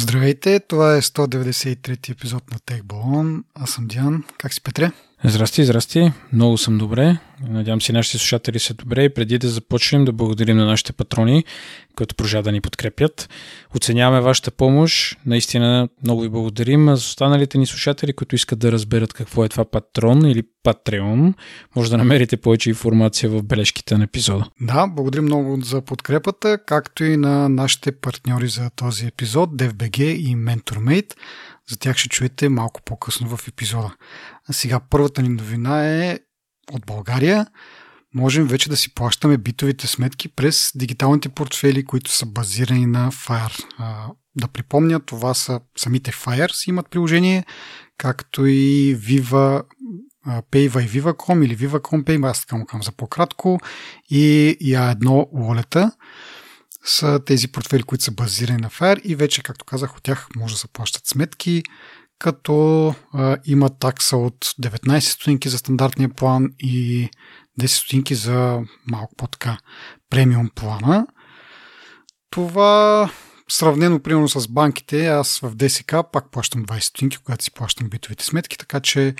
Здравейте, това е 193-ти епизод на TechBallon. Аз съм Диан. Как си, Петре? Здрасти. Много съм добре. Надявам се, нашите слушатели са добре. И преди да започнем, да благодарим на нашите патрони, които продължават да ни подкрепят. Оценяваме вашата помощ. Наистина много ви благодарим. А за останалите ни слушатели, които искат да разберат какво е това патрон или патреон, може да намерите повече информация в бележките на епизода. Да, благодарим много за подкрепата, както и на нашите партньори за този епизод, DEV.BG и MentorMate. За тях ще чуете малко по-късно в епизода. А сега първата ни новина е от България. Можем вече да си плащаме битовите сметки през дигиталните портфели, които са базирани на Fire. Да припомня, това са самите Fire, си имат приложение, както и Viva, Pay и VivaCom или VivaCom Pay, аз така му към за по-кратко, и A1 wallet са тези портфели, които са базирани на Fire и вече, както казах, от тях може да се плащат сметки, като има такса от 19 стотинки за стандартния план и 10 стотинки за малко по-така премиум плана. Това сравнено примерно с банките, аз в ДСК пак плащам 20 стотинки, когато си плащам битовите сметки, така че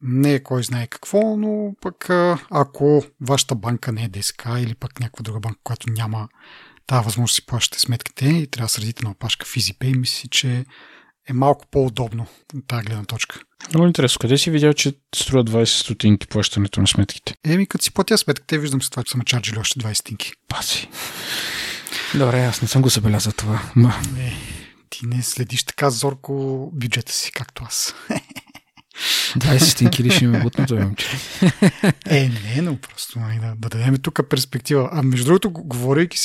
не е кой знае какво, но пък ако вашата банка не е ДСК или пък някаква друга банка, която няма тази възможност да си плащате сметките и трябва да средите на опашка в EasyPay, мисля, че е малко по-удобно от тази гледна точка. Много интересно. Къде си видял, че струва 20 стотинки плащането на сметките? Еми, като си платя сметките, виждам се това, че съм чарджили още 20 стотинки. Паси. Добре, аз не съм го забелязал това. Ти не следиш така зорко бюджета си, както аз. 20 стотинки ли ще ми бутно това, момче? Не, просто да дадем тук перспектива. А между другото, говорейки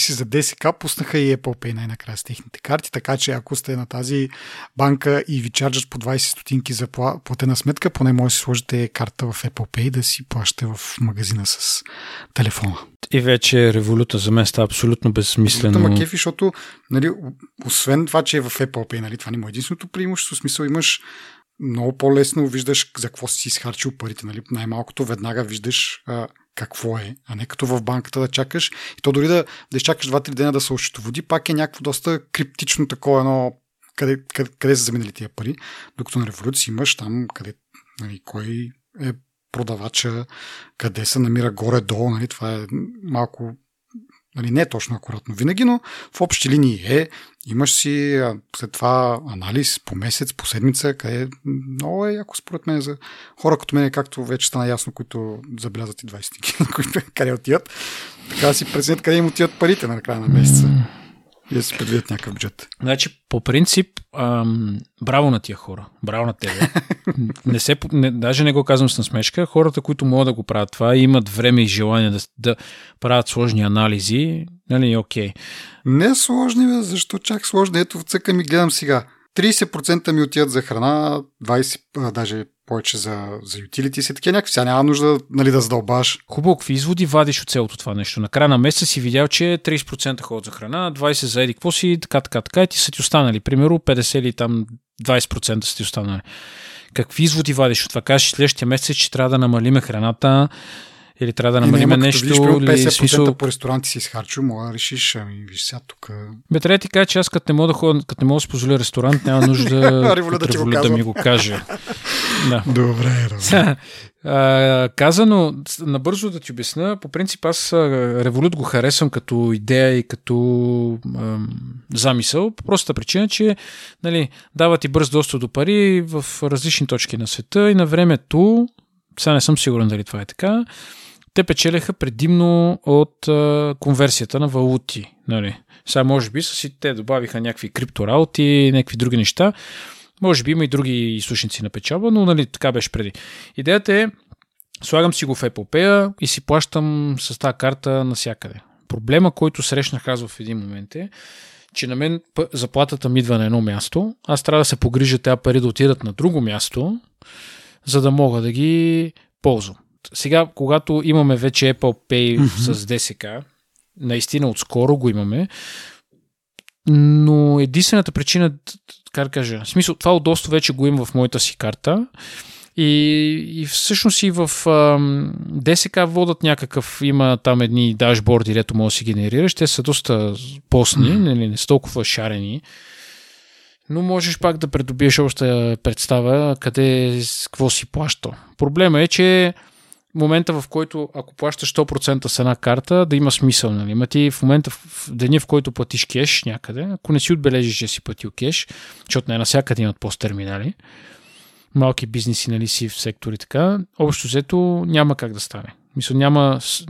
си за DSK, пуснаха и Apple Pay най-накрая с техните карти, така че ако сте на тази банка и ви чарджат по 20 стотинки за платена сметка, поне може да си сложите карта в Apple Pay да си плащате в магазина с телефона. И вече Revolut за мен става абсолютно безсмислено. Ма кефи, защото нали, освен това, че е в Apple Pay, нали, това не е единственото преимущество, смисъл имаш много по-лесно виждаш за какво си изхарчил парите. Нали? Най-малкото веднага виждаш какво е, а не като в банката да чакаш. И то дори да изчакаш 2-3 дена да се осчетоводи, пак е някакво доста криптично такова едно къде са заминали тия пари. Докато на революция имаш там къде нали, кой е продавача, къде се намира горе-долу. Нали? Това е малко нали, не е точно акуратно винаги, но в общи линии е. Имаш си след това анализ по месец, по седмица, къде много е яко според мен за хора като мен, както вече стана ясно, които забелязват и 20-ти, които къде отиват. Така си преценят къде им отиват парите на края на месеца. И да си предвидят някакъв бюджет. Значи, по принцип, браво на тия хора. Браво на тебе. Даже не го казвам с насмешка. Хората, които могат да го правят това, имат време и желание да правят сложни анализи. Нали, окей. Не сложни, бе. Защо чак сложни? Ето, вцъкам и гледам сега. 30% ми отиват за храна, 20%, даже повече за ютилити си, такива някакви. Сега няма нужда нали, да задълбаш. Хубаво, какви изводи вадиш от цялото това нещо? На края на месеца си видял, че 30% ходят за храна, 20% за еди какво си, така, и ти са ти останали. Примерно 50% или там 20% са ти останали. Какви изводи вадиш от това? Кажеш, следващия месец, че трябва да намалиме храната, или трябва да намалиме нещо. Като видиш, примерно 50% смисъл по ресторанти си изхарчил, мога да решиш, виж сега тук. Бе, трябва ти кажа, че аз като не мога да си позволя ресторант, няма нужда да ми го кажа. Да. Добре, казано, набързо да ти обясна, по принцип аз Revolut го харесвам като идея и като замисъл, по простата причина, че нали, дава ти бърз достъп до пари в различни точки на света и на времето, сега не съм сигурен дали това е така, те печелеха предимно от конверсията на валути. Нали. Сега може би те добавиха някакви криптораути, някакви други неща. Може би има и други източници на печалба, но нали, така беше преди. Идеята е, слагам си го в Apple Pay и си плащам с тази карта навсякъде. Проблема, който срещнах аз в един момент е, че на мен заплатата ми идва на едно място, аз трябва да се погрижа тези пари да отидат на друго място, за да мога да ги ползвам. Сега, когато имаме вече Apple Pay с DSK, наистина отскоро го имаме, но единствената причина, как да кажа, в смисъл, това удобство вече го имам в моята си карта И всъщност и в DSK водят някакъв, има там едни дашборди, дето може да си генерираш, те са доста постни, не са толкова шарени, но можеш пак да придобиеш обща представа къде, какво си плаща. Проблема е, че момента, в който ако плащаш 100% с една карта, да има смисъл, нали? Ма ти в момента, в деня, в който платиш кеш някъде, ако не си отбележиш, че си платил кеш, защото не навсякъде имат POS-терминали, малки бизнеси, нали, си в сектори така, общо взето няма как да стане. Мисля,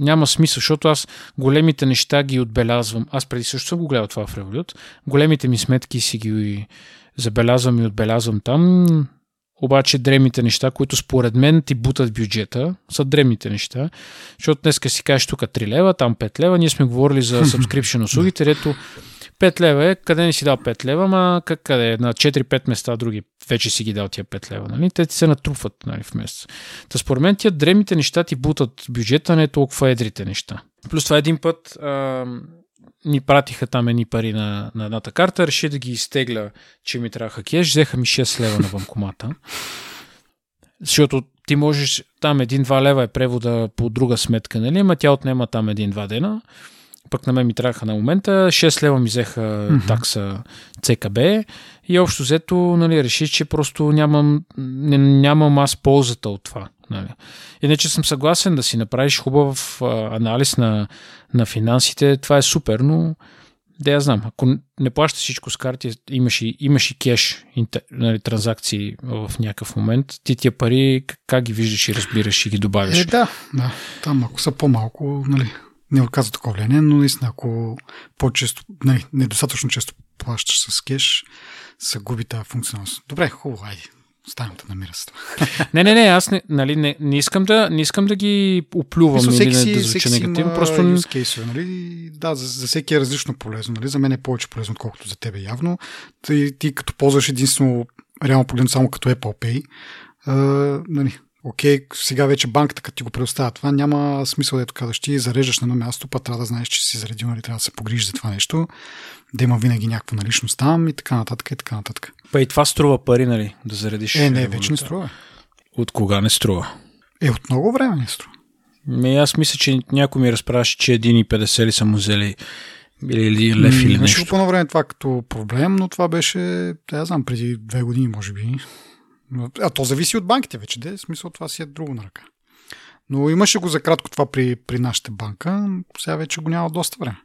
няма смисъл, защото аз големите неща ги отбелязвам. Аз преди също съм го гледал това в Revolut. Големите ми сметки си ги забелязвам и отбелязвам там. Обаче дребните неща, които според мен ти бутат бюджета, са дребните неща. Защото днеска си кажеш тук 3 лева, там 5 лева. Ние сме говорили за subscription услугите, дето 5 лева е, къде не си дал 5 лева, ма къде е, на 4-5 места други вече си ги дал тия 5 лева. Нали? Те ти се натрупват, нали, в месец. Та според мен тия дребните неща ти бутат бюджета, не толкова едрите неща. Плюс това един път ни пратиха там едни пари на едната карта, реши да ги изтегля, че ми трябваха кеш, взеха ми 6 лева на банкомата. Защото ти можеш, там 1-2 лева е превода по друга сметка, нали, ма тя отнема там 1-2 дена. Пък на мен ми трябваха на момента, 6 лева ми взеха такса ЦКБ и общо взето, нали, реши, че просто нямам аз ползата от това. Нали. Иначе съм съгласен да си направиш хубав анализ на финансите, това е супер, но да я знам, ако не плащаш всичко с карти, имаш и кеш, нали, транзакции в някакъв момент, ти тия пари как ги виждаш и разбираш и ги добавиш? Да, там ако са по-малко, нали, не оказва такова влияние, но наистина, ако по-често, недостатъчно често плащаш с кеш, се губи тази функционалност. Добре, хубаво, айде. Оставям да намира с това. Не, аз не искам да ги оплювам. Всеки си има юз кейсове, нали? Да, за всеки е различно полезно. Нали? За мен е повече полезно, отколкото за тебе явно. Ти като ползваш единствено, реално погледно само като Apple Pay, нали? Окей, сега вече банката, като ти го предоставя това, няма смисъл, дето казваш, ти зареждаш на едно място, па трябва да знаеш, че си заредил, нали, трябва да се погрижиш за това нещо, да има винаги някаква наличност там и така нататък и така нататък. Па и това струва пари, нали, да заредиш? Не, вече не струва. От кога не струва? От много време не струва. Аз мисля, че някой ми разправяше, че 1,50 ли са му взели или лев или нещо. По едно време това като проблем, но това беше, да знам, преди 2 години, може би. А то зависи от банките вече, де, в смисъл това си е друго на ръка. Но имаше го за кратко това при нашата банка, сега вече го няма доста време.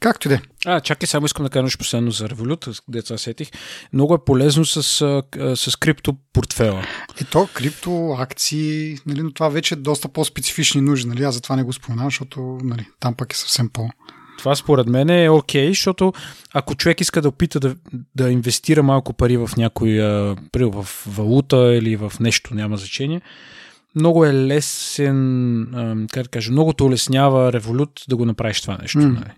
Както и де. Чакай, само искам да кажа нещо последно за Revolut, деца сетих. Много е полезно с криптопортфела. То криптоакции, нали, но това вече е доста по-специфични нужди, нали, аз затова не го споменам, защото, нали, там пък е съвсем по... Това според мен е окей, защото ако човек иска да опита да инвестира малко пари в някоя, в валута или в нещо, няма значение, много е лесен, как да кажа, много те улеснява Revolut да го направиш това нещо. Нали?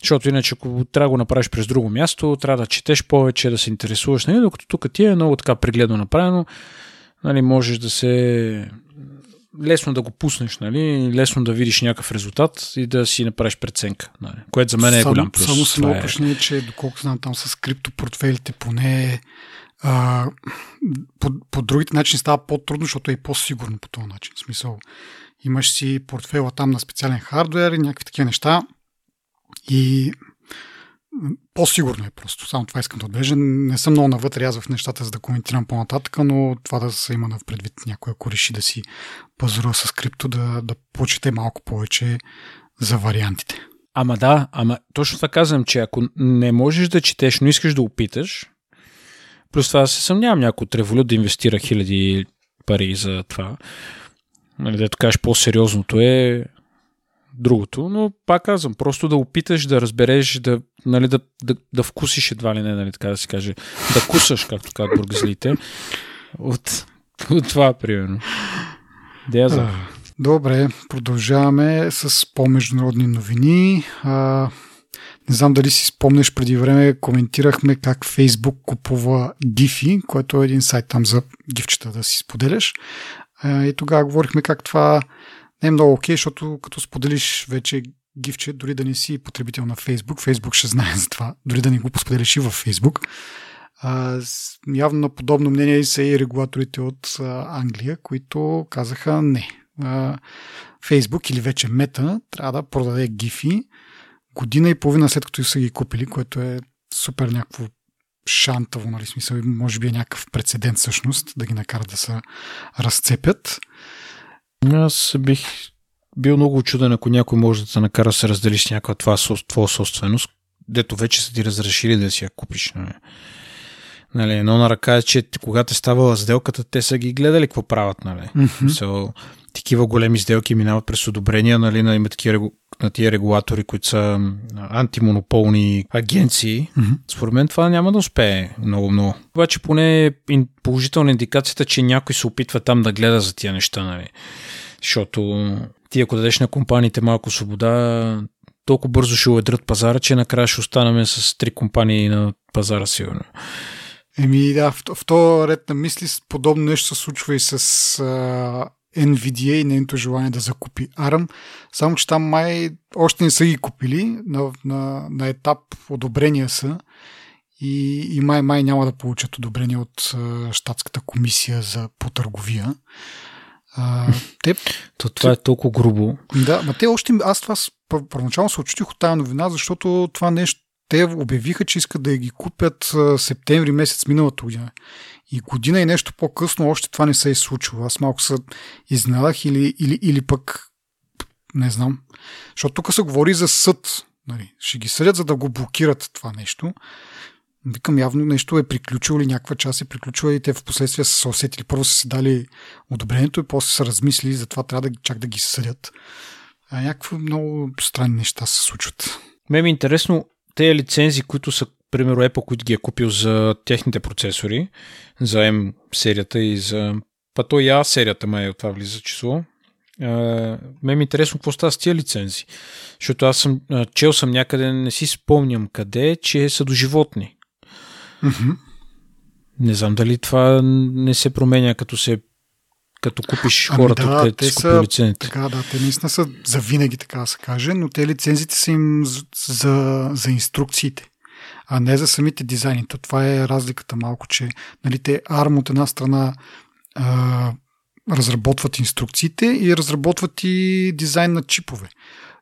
Защото иначе, ако трябва да го направиш през друго място, трябва да четеш повече, да се интересуваш, нали? Докато тук ти е много така прегледно направено, нали, можеш да се... лесно да го пуснеш, нали? Лесно да видиш някакъв резултат и да си направиш преценка, нали? Което за мен е голям плюс. Само се опишни, че доколко знам там с криптопортфейлите, поне по другите начини става по-трудно, защото е по-сигурно по този начин. В смисъл, имаш си портфейла там на специален хардуер и някакви такива неща и по-сигурно е просто. Само това искам да отбележа. Не съм много навътре аз в нещата, за да коментирам по-нататък, но това да се има в предвид някой, ако реши да си пазарува с крипто, да почете малко повече за вариантите. Ама точно това казвам, че ако не можеш да четеш, но искаш да опиташ, плюс това се съмнявам някой от Revolut да инвестира хиляди пари за това. Дето кажеш, по-сериозното е другото, но пак казвам, просто да опиташ, да разбереш, нали, да вкусиш едва ли не, нали, така да се каже, да кусаш, както казват бургазлите, от това, примерно. Добре, продължаваме с по-международни новини. Не знам дали си спомнеш, преди време коментирахме как Facebook купува Giphy, който е един сайт там за гифчета да си споделяш. И тогава говорихме как това не е много окей, защото като споделиш вече гифче, дори да не си потребител на Facebook, Facebook ще знае за това, дори да не го споделиш и във Facebook. Явно на подобно мнение са и регулаторите от Англия, които казаха не. Facebook или вече Meta трябва да продаде Giphy година и половина след като са ги купили, което е супер някакво шантаво, нали, смисъл, може би е някакъв прецедент всъщност, да ги накара да се разцепят. Аз бих бил много учуден, ако някой може да те накара да се разделиш с някаква твоя собственост, дето вече са ти разрешили да си я купиш. Нали, едно на ръка е, че когато е ставала сделката, те са ги гледали какво правят. Нали. Mm-hmm. So, такива големи сделки минават през одобрения, нали, на тия регулатори, които са антимонополни агенции. Mm-hmm. Според мен това няма да успее много-много. Обаче поне е положителна индикацията, че някой се опитва там да гледа за тия неща. Нали. Защото ти ако дадеш на компаниите малко свобода, толкова бързо ще уедрят пазара, че накрая ще останаме с 3 компании на пазара сигурно. Еми да, в този ред на мисли подобно нещо се случва и с NVIDIA и нейното желание да закупи ARM, само че там май още не са ги купили, на етап одобрения са и май няма да получат одобрение от щатската комисия по търговия. Това е толкова грубо. Да, но те още... Аз това първоначално се очутих от тая новина, защото това нещо те обявиха, че искат да ги купят септември месец миналата година. И година и нещо по-късно още това не се е случило. Аз малко се изненадах или пък не знам. Защото тук се говори за съд. Нали? Ще ги съдят, за да го блокират това нещо. Викам, явно нещо е приключило или някаква част е приключила и те в последствие са се усетили. Първо са си дали одобрението и после са размислили, затова трябва да чак да ги съдят. Някакви много странни неща се случват. Ме ми е интересно, тези лицензии, които са, примерно Apple, които ги е купил за техните процесори, за M серията и за... Па то и A серията ме е от това влиза число. Ме ми е интересно какво става с тия лицензии. Защото аз съм чел съм някъде, не си спомням къде, че са доживотни. Mm-hmm. Не знам дали това не се променя, като купиш хората, те си купи лицензите. Така, да, те наистина са за винаги, така да се каже, но те лицензите са им за инструкциите, а не за самите дизайни. То това е разликата малко, че нали, те ARM от една страна разработват инструкциите и разработват и дизайн на чипове.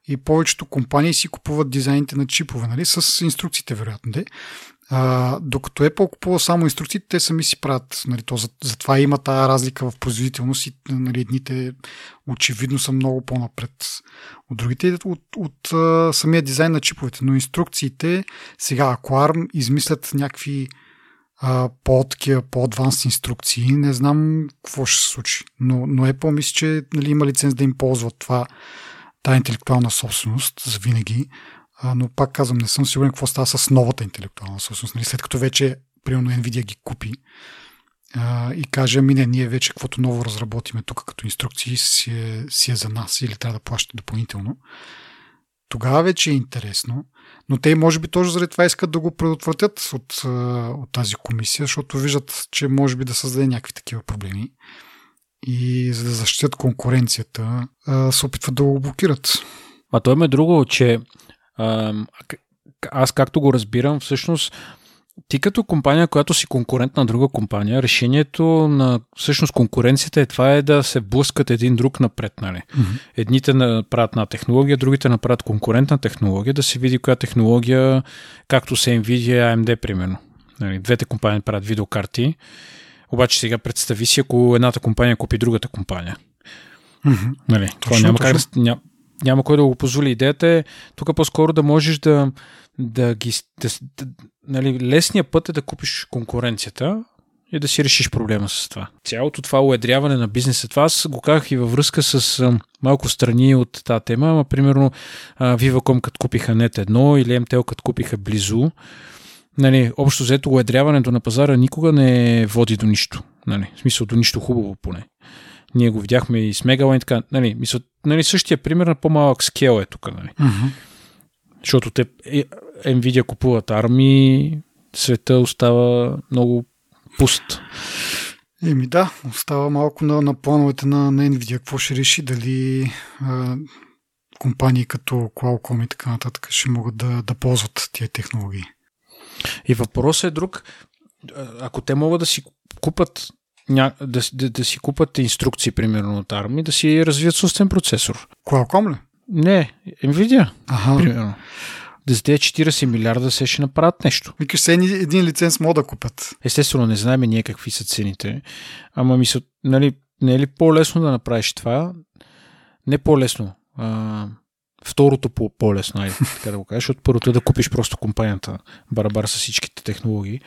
И повечето компании си купуват дизайните на чипове, нали, с инструкциите, вероятно, де. Докато Apple купува само инструкциите, те сами си правят. Нали, затова има тая разлика в производителност и нали, едните очевидно са много по-напред от другите от самия дизайн на чиповете. Но инструкциите, сега ако ARM измислят някакви по-откия, по-адванс инструкции, не знам какво ще се случи. Но Apple мисля, че нали, има лиценз да им ползват тая интелектуална собственост за винаги. Но пак казвам, не съм сигурен какво става с новата интелектуална собственост. Нали, след като вече, примерно, NVIDIA ги купи и каже, ние вече каквото ново разработиме тук като инструкции си е за нас или трябва да плащате допълнително. Тогава вече е интересно, но те може би точно заради това искат да го предотвратят от тази комисия, защото виждат, че може би да създаде някакви такива проблеми и за да защитят конкуренцията се опитват да го блокират. А то е друго, че аз както го разбирам, всъщност ти като компания, която си конкурент на друга компания, решението на всъщност конкуренцията е това е да се блъскат един друг напред. Нали? Mm-hmm. Едните направят една технология, другите направят конкурентна технология, да се види коя технология, както са NVIDIA, AMD примерно. Нали? Двете компании правят видеокарти, обаче сега представи си, ако едната компания купи другата компания. Mm-hmm. Нали? Точно, това няма как да... Няма кой да го позволи. Идеята е тук по-скоро да можеш да ги... нали, лесният път е да купиш конкуренцията и да си решиш проблема с това. Цялото това уедряване на бизнеса, това аз го казах и във връзка с малко страни от тази тема, ама примерно VivaCom като купиха Net1 или Emtel като купиха Blizoo. Нали, общо взето уедряването на пазара никога не води до нищо. Нали, в смисъл до нищо хубаво поне. Ние го видяхме и с Мега Лайн, така, нали, мисля, нали, същия пример на по-малък скел е тук, нали. Mm-hmm. Защото те NVIDIA купуват армии, света остава много пуст. Еми да, остава малко на плановете на NVIDIA. Какво ще реши, дали компании като Qualcomm и така нататък ще могат да ползват тия технологии. И въпросът е друг. ако те могат да си купат да си купат инструкции, примерно от ARM, и да си развият собствен процесор. Qualcomm ли? Не, NVIDIA, примерно. Да за тези 40 милиарда се ще направят нещо. Викаш, се един лиценз мога да купят. Естествено, не знаем ние какви са цените, ама мисля, нали, не е ли по-лесно да направиш това? Не по-лесно. Второто по-лесно, така да го кажеш, от първото е да купиш просто компанията, барабар с всичките технологии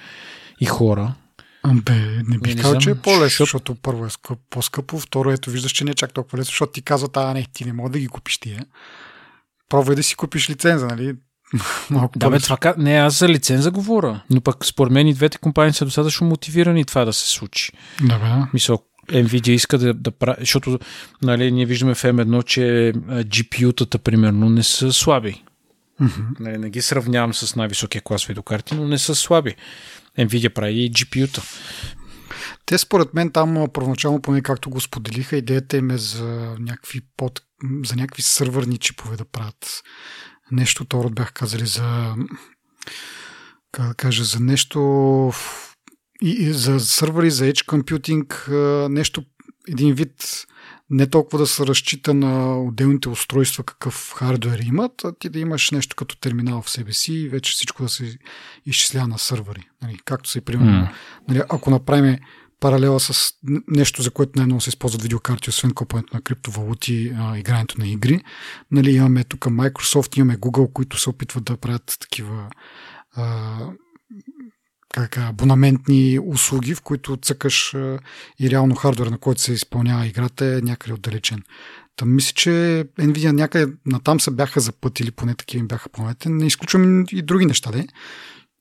и хора. Не бих казал, че е по-лесно, защото първо е по-скъпо, второ ето виждаш, че не е чак толкова лесно, защото ти казват, не, ти не мога да ги купиш тия. Пробвай да си купиш лиценза, нали? Малко да, не, аз за лиценза говоря, но пък според мен и двете компании са достатъчно мотивирани това да се случи. Да, бе. Мисля, NVIDIA иска да прави, защото нали, ние виждаме в M1, че GPU-тата примерно не са слаби. Mm-hmm. Нали, не ги сравнявам с най-високия клас видеокарти, но не са слаби. NVIDIA прави и GPU-та. Те според мен там първоначално, поне както го споделиха, идеята им е за някакви сървърни чипове да правят. Нещо, това бях казали за как да кажа, за нещо и за сървъри, за edge computing, нещо, един вид не толкова да се разчита на отделните устройства, какъв хардуер имат, а ти да имаш нещо като терминал в себе си и вече всичко да се изчисля на сървъри. Нали, както се примерно, нали, ако направим паралела с нещо, за което най-много се използват видеокарти, освен купуването на криптовалути, игрането на игри. Нали, имаме тук Microsoft, имаме Google, които се опитват да правят такива абонаментни услуги, в които цъкаш и реално хардуер, на който се изпълнява играта, е някъде отдалечен. Там мисля, че NVIDIA някъде натам се бяха запътили, поне такива им бяха планете. Не изключвам и други неща,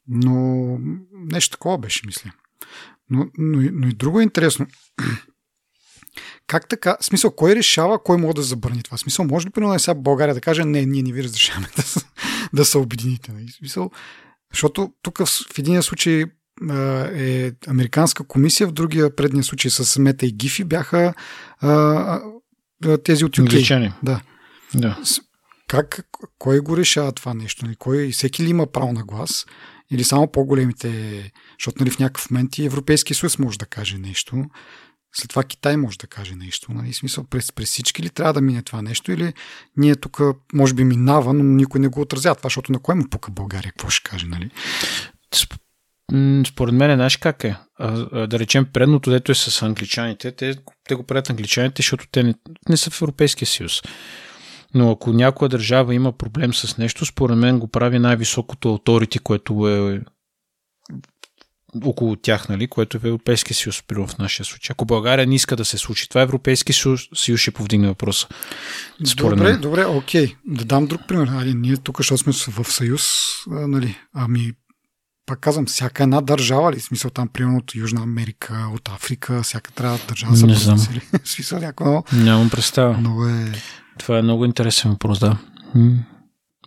но нещо такова беше, мисля. Но и друго е интересно. Как така? Смисъл, кой решава, кой може да забрани това? Смисъл, може ли примерно сега България да каже, не, ние не ви разрешаваме да се обедините? Смисъл, защото тук в единия случай е Американска комисия, в другия предния случай с Мета и Гифи бяха тези от UK. Да. Как, кой го решава това нещо? Кой, всеки ли има право на глас? Или само по-големите, защото нали, в някакъв момент и Европейския съюз може да каже нещо, след това Китай може да каже нещо. Нали? Смисъл, през всички ли трябва да мине това нещо, или ние тук може би минава, но никой не го отразява това, защото на кой му пука България, какво ще каже? Нали? Според мен, знаеш как е? Да речем предното, дето е с англичаните, те го правят англичаните, защото те не са в Европейския съюз. Но ако някоя държава има проблем с нещо, според мен го прави най-високото authority, което е около тях, нали? Което е Европейския съюз, примерно в нашия случай. Ако България не иска да се случи това, Европейския съюз ще повдигне въпроса. Добре, окей. Да дам друг пример. Ние тук, защото сме в съюз, нали? Пак казвам, всяка една държава ли? Смисъл там, примерно от Южна Америка, от Африка, всяка трябва държава за процеси. Смисъл някакво. Нямам представа. Това е много интересен въпрос, да.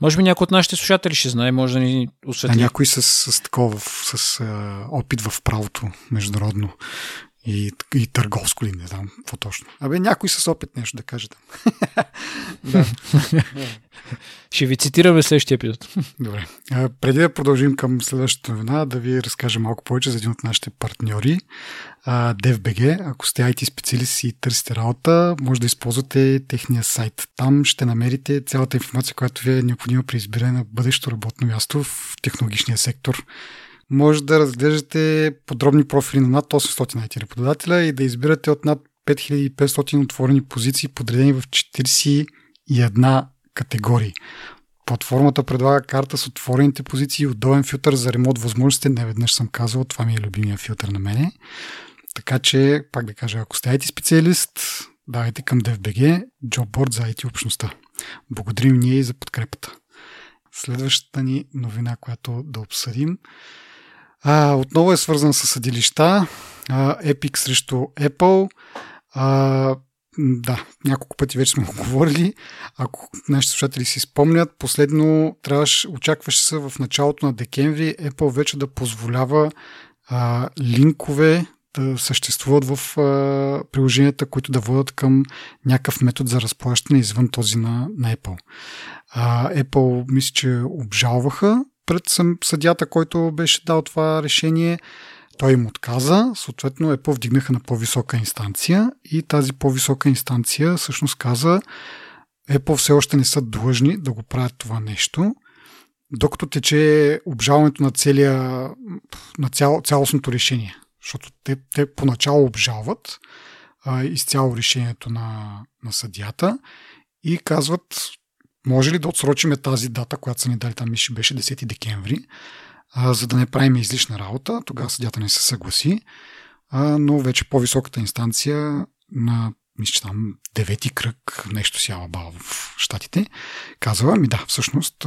Може би някой от нашите слушатели ще знае, може да ни осветли. Някой с такова, с опит в правото международно и търговско ли, не знам, какво точно. Някой с опит нещо да каже там. Да. Ще ви цитираме следващия епизод. Добре. Преди да продължим към следващата новина, да ви разкажа малко повече за един от нашите партньори, DEV.BG. Ако сте IT специалист и търсите работа, може да използвате техния сайт. Там ще намерите цялата информация, която ви е необходима при избиране на бъдещо работно място в технологичния сектор. Може да разглеждате подробни профили на над 800 IT работодателя и да избирате от над 5500 отворени позиции, подредени в 41 категории. Платформата предлага карта с отворените позиции и удобен филтър за ремонт възможности. Неведнъж съм казал, това ми е любимия филтър на мене. Така че, пак да кажа, ако сте IT специалист, давайте към DEV.BG, джобборд за IT общността. Благодарим ние и за подкрепата. Следващата ни новина, която да обсъдим, отново е свързана с съдилища. Epic срещу Apple. Да, няколко пъти вече сме го говорили. Ако нашите слушатели си спомнят, последно очакваше се в началото на декември Apple вече да позволява линкове да съществуват в приложенията, които да водят към някакъв метод за разплащане извън този на Apple. Apple, мисля, че обжалваха пред съдията, който беше дал това решение. Той им отказа, съответно Apple вдигнаха на по-висока инстанция и тази по-висока инстанция всъщност каза, Apple все още не са длъжни да го правят това нещо, докато тече обжалването на, цялостното решение. Защото те поначало обжалват изцяло решението на съдията и казват, може ли да отсрочиме тази дата, която са ни дали, там беше 10 декември, за да не правим излишна работа. Тогава съдията не се съгласи, но вече по-високата инстанция на там 9-ти кръг, нещо си алабала в щатите, казва, ми да, всъщност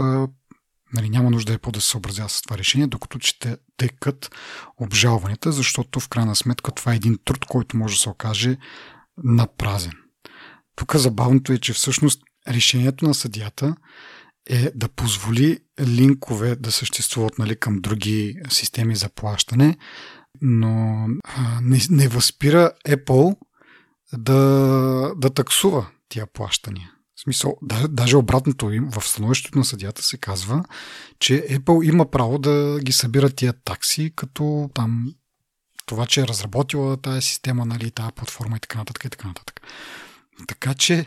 няма нужда Apple да се съобразява с това решение, докато ще текат обжалванията, защото в крайна сметка това е един труд, който може да се окаже напразен. Тук забавното е, че всъщност решението на съдията е да позволи линкове да съществуват, към други системи за плащане, но не възпира Apple да таксува тия плащания. В смисъл, даже обратното им, в становището на съдията се казва, че Apple има право да ги събира тия такси, като там това, че е разработила тая система, тая платформа и така нататък. Така че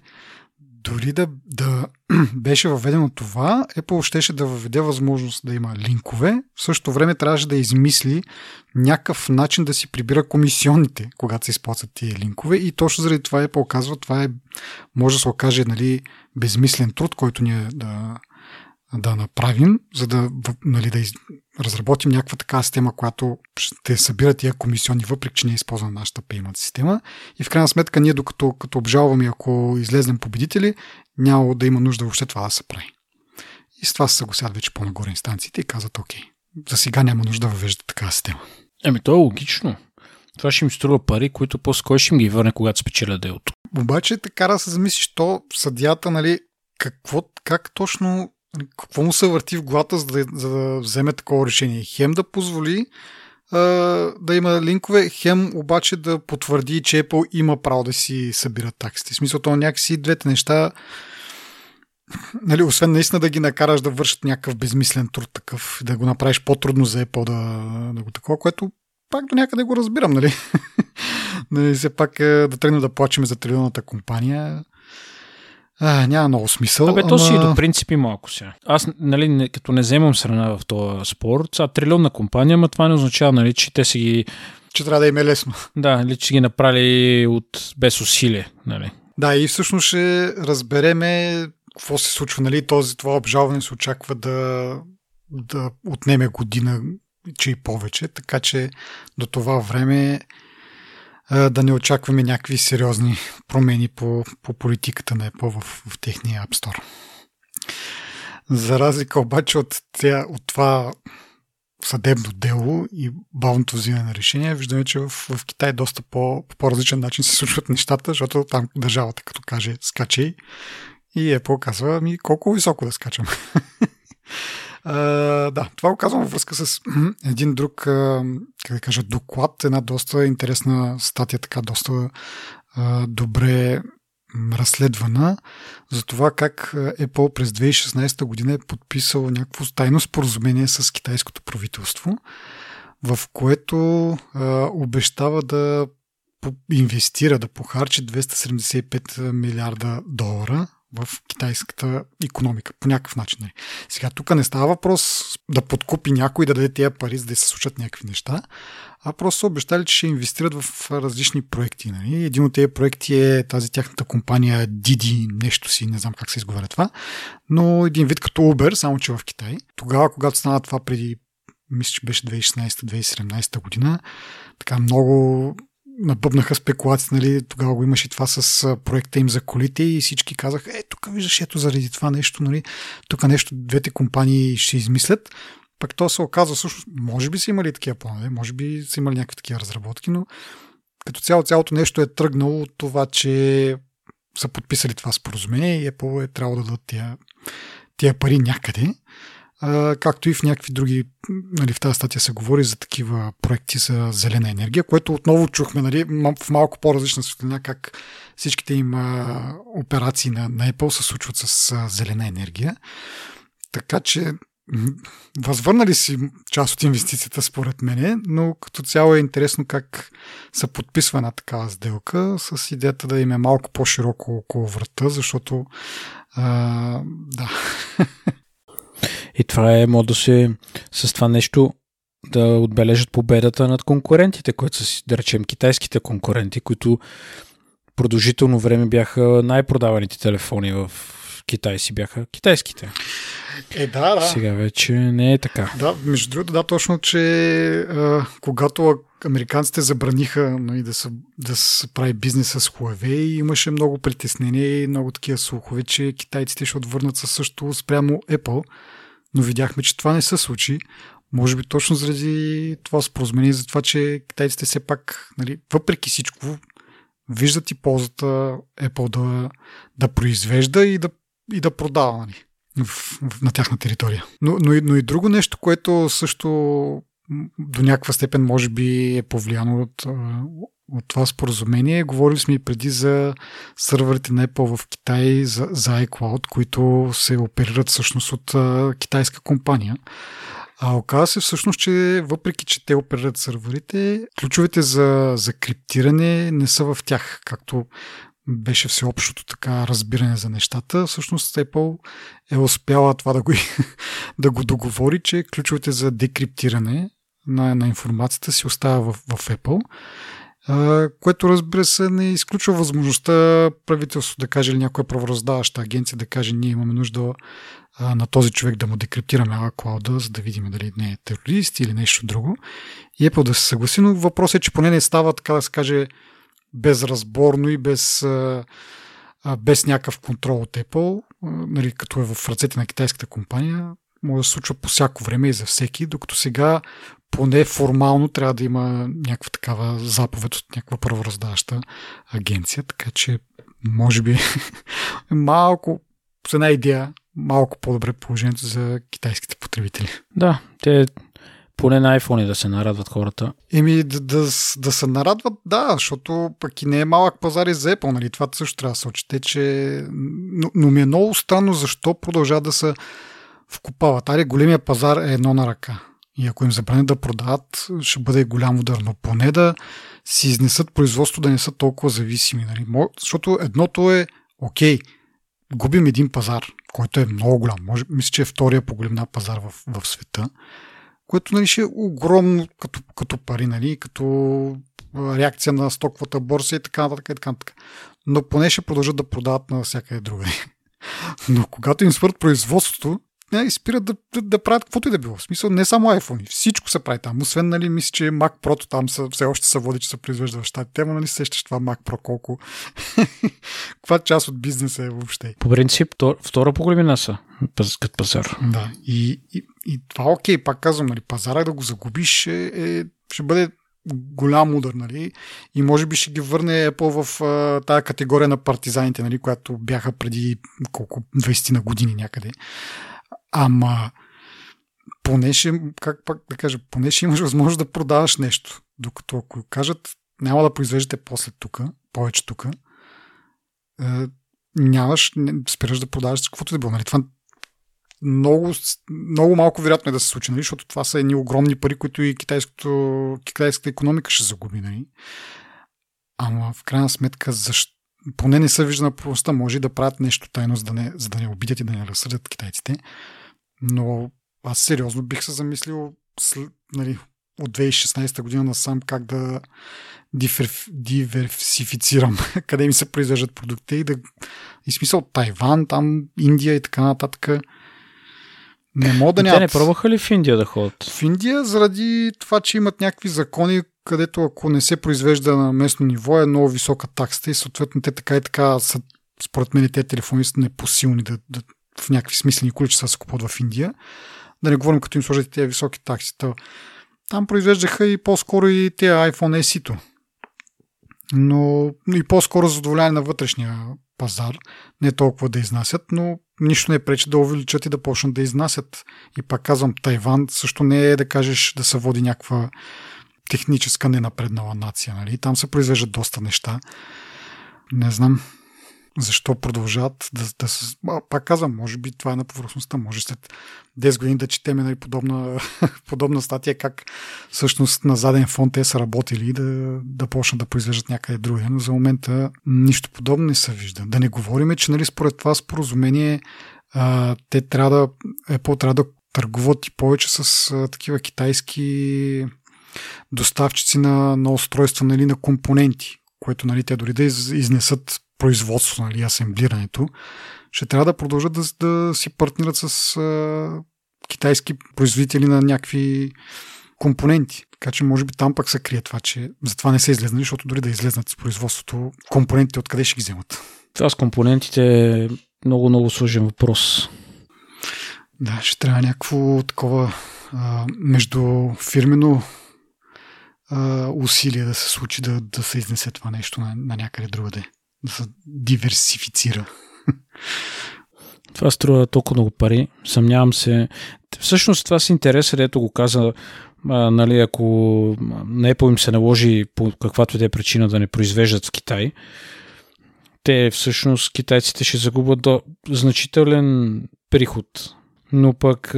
дори да беше въведено това, Apple щеше да въведе възможност да има линкове. В същото време трябваше да измисли някакъв начин да си прибира комисионните, когато се изплащат тия линкове. И точно заради това Apple казва, това може да се окаже безмислен труд, който ние да направим, за да разработим някаква така система, която ще събира тия комисиони, въпреки че не е използвана нашата payment система. И в крайна сметка ние, докато обжалваме, ако излезнем победители, няма да има нужда въобще това да се прави. И с това се съгласят вече по-нагоре инстанциите и казват, окей, за сега няма нужда да въвежда такава система. То е логично. Това ще им струва пари, които по-скоро ще им ги върне, когато спечеля делото. Обаче така да се замислиш, то съдията, как точно, какво му се върти в главата, за да вземе такова решение? Хем да позволи да има линкове, хем обаче да потвърди, че Apple има право да си събира таксите. В смисъл, то някакси двете неща, освен наистина да ги накараш да вършат някакъв безмислен труд такъв, да го направиш по-трудно за Apple да го такова, което пак до някъде го разбирам, Все пак да тръгнем да плачем за трилионната компания. Няма много смисъл. То си и до принципи малко сега. Аз, като не вземам страна в този спор, са трилионна компания, но това не означава, че те си ги... Че трябва да им е лесно. Да, или че ги направили без усилие. Да, и всъщност ще разбереме какво се случва. Това обжалване се очаква да отнеме година, че и повече, така че до това време да не очакваме някакви сериозни промени по политиката на Apple в техния App Store. За разлика обаче от това съдебно дело и бавното взимане на решение, виждаме, че в Китай доста по-различен начин се случват нещата, защото там държавата като каже скачай и Apple казва колко високо да скачам. Да, това го казвам във връзка с един друг доклад, една доста интересна статия, така доста добре разследвана за това как Apple през 2016 година е подписал някакво тайно споразумение с китайското правителство, в което обещава да инвестира, да похарчи $275 милиарда в китайската икономика, по някакъв начин. Сега тук не става въпрос да подкупи някой да даде тия пари, за да се случат някакви неща, а просто са обещали, че ще инвестират в различни проекти. Един от тези проекти е тази тяхната компания Didi, нещо си, не знам как се изговаря това, но един вид като Uber, само че в Китай. Тогава, когато стана това преди, мисля, че беше 2016-2017 година, така много набъбнаха спекулации, тогава го имаше и това с проекта им за колите и всички казаха, тук виждаш, заради това нещо, тук нещо двете компании ще измислят. Пък то се оказва, всъщност, може би са имали такива планове, може би са имали някакви такива разработки, но като цялото нещо е тръгнало от това, че са подписали това споразумение и Apple е трябвало да дадат тия пари някъде. Както и в някакви други, в тази статия се говори за такива проекти за зелена енергия, което отново чухме в малко по-различна светлина, как всичките им операции на Apple се случват с зелена енергия. Така че възвърнали си част от инвестицията според мене, но като цяло е интересно как се подписва една такава сделка с идеята да им е малко по-широко около врата, защото да. И това е, може да се с това нещо да отбележат победата над конкурентите, които са, да речем, китайските конкуренти, които продължително време бяха най-продаваните телефони в Китай, си бяха китайските. Да. Сега вече не е така. Да, между другото, да, точно, че когато американците забраниха и да се прави бизнес с Huawei, имаше много притеснение и много такива слухове, че китайците ще отвърнат със също спрямо Apple, но видяхме, че това не се случи. Може би точно заради това споразумение, за това, че китайците все пак, въпреки всичко, виждат и ползата Apple да произвежда и да продава на тяхна територия. Но и друго нещо, което също до някаква степен може би е повлияно от това споразумение. Говорили сме и преди за сървърите на Apple в Китай за iCloud, които се оперират всъщност от китайска компания. А оказва се всъщност, че въпреки, че те оперират сървърите, ключовете за криптиране не са в тях, както беше всеобщото така разбиране за нещата. Всъщност Apple е успяла това да го договори, че ключовете за декриптиране на информацията си остава в Apple, което, разбира се, не изключва възможността правителството да каже или някоя правораздаваща агенция да каже: ние имаме нужда на този човек да му декриптираме iCloud-а, за да видим дали не е терорист или нещо друго. И Apple да се съгласи, но въпросът е, че поне не става, така да се каже, безразборно и без някакъв контрол от Apple, като е в ръцете на китайската компания. Може да се случва по всяко време и за всеки, докато сега поне формално трябва да има някаква такава заповед от някаква правораздаваща агенция, така че може би малко, с една идея, малко по-добре положението за китайските потребители. Да, те поне на iPhone да се нарадват хората. Да се нарадват, да, защото пък и не е малък пазар и за Apple, това също трябва да се отчете, че... Но ми е много странно защо продължава да се вкупават. Големия пазар е едно на ръка. И ако им забранят да продават, ще бъде голям удар, но поне да си изнесат производство, да не са толкова зависими. Защото едното е, окей, губим един пазар, който е много голям. Мисля, че е втория по големина пазар в света, което ще е огромно като пари, като реакция на стоковата борса и така нататък. Но поне ще продължат да продават на всякъде друга. Но когато им спрат производството, и спират да правят каквото и да било. В смисъл, не само iPhone, всичко се прави там. Освен, мисля, че Mac Pro там все още се води, че се произвежда в щатите, но сещаш това Mac Pro колко... Каква част от бизнеса е въобще? По принцип, втора по големина са като пазар. Да, и това окей, пак казвам, пазара да го загубиш ще бъде голям удар, и може би ще ги върне Apple в тая категория на партизаните, която бяха преди колко 20 на години някъде. Ама поне ще, как пак да кажа, поне ще имаш възможност да продаваш нещо. Докато ако кажат, няма да произвеждате после тук, повече тук, спираш да продаваш каквото да било. Това много, много малко вероятно е да се случи, защото това са едни огромни пари, които и китайската икономика ще загуби. Ама в крайна сметка, защо? Поне не са виждана просто, може и да правят нещо тайно, за да не обидят и да не разсърдят китайците. Но аз сериозно бих се замислил от 2016 година насам как да диверсифицирам къде ми се произвеждат продукти и смисъл Тайван, там Индия и така нататък. Не мога да нямат... Те не пробваха ли в Индия да ходят? В Индия заради това, че имат някакви закони, където ако не се произвежда на местно ниво е много висока такса и съответно те така и така са, според мен те телефони са непосилни да в някакви смислени количества се купуват в Индия. Да не говорим като им сложат тези високи такси. Там произвеждаха и по-скоро и тези iPhone SE-то. Но и по-скоро задоволяване на вътрешния пазар. Не толкова да изнасят, но нищо не пречи да увеличат и да почнат да изнасят. И пак казвам, Тайван също не е да кажеш да се води някаква техническа ненапреднала нация. Там се произвеждат доста неща. Не знам. Защо продължават да се... Пак казвам, може би това е на повърхността. Може след 10 години да четеме подобна статия, как всъщност на заден фон те са работили и да почнат да произвеждат някъде други. Но за момента нищо подобно не се вижда. Да не говорим, че нали, според това споразумение те трябва да търгуват и повече с такива китайски доставчици на устройства, нали, на компоненти, което нали, те дори да изнесат производство, нали, асемблирането, ще трябва да продължат да си партнират с китайски производители на някакви компоненти. Така че може би там пък се крие това, че затова не са излезнали, защото дори да излезнат с производството, компонентите откъде ще ги вземат? Това с компонентите е много-много сложен въпрос. Да, ще трябва някакво такова междуфирмено усилие да се случи, да се изнесе това нещо на някъде другаде. Да се диверсифицира. Това струва толкова много пари. Съмнявам се. Всъщност това с интерес, дето го каза, нали, ако на Apple им се наложи по каквато да е причина да не произвеждат в Китай, те всъщност китайците ще загубят значителен приход. Но пък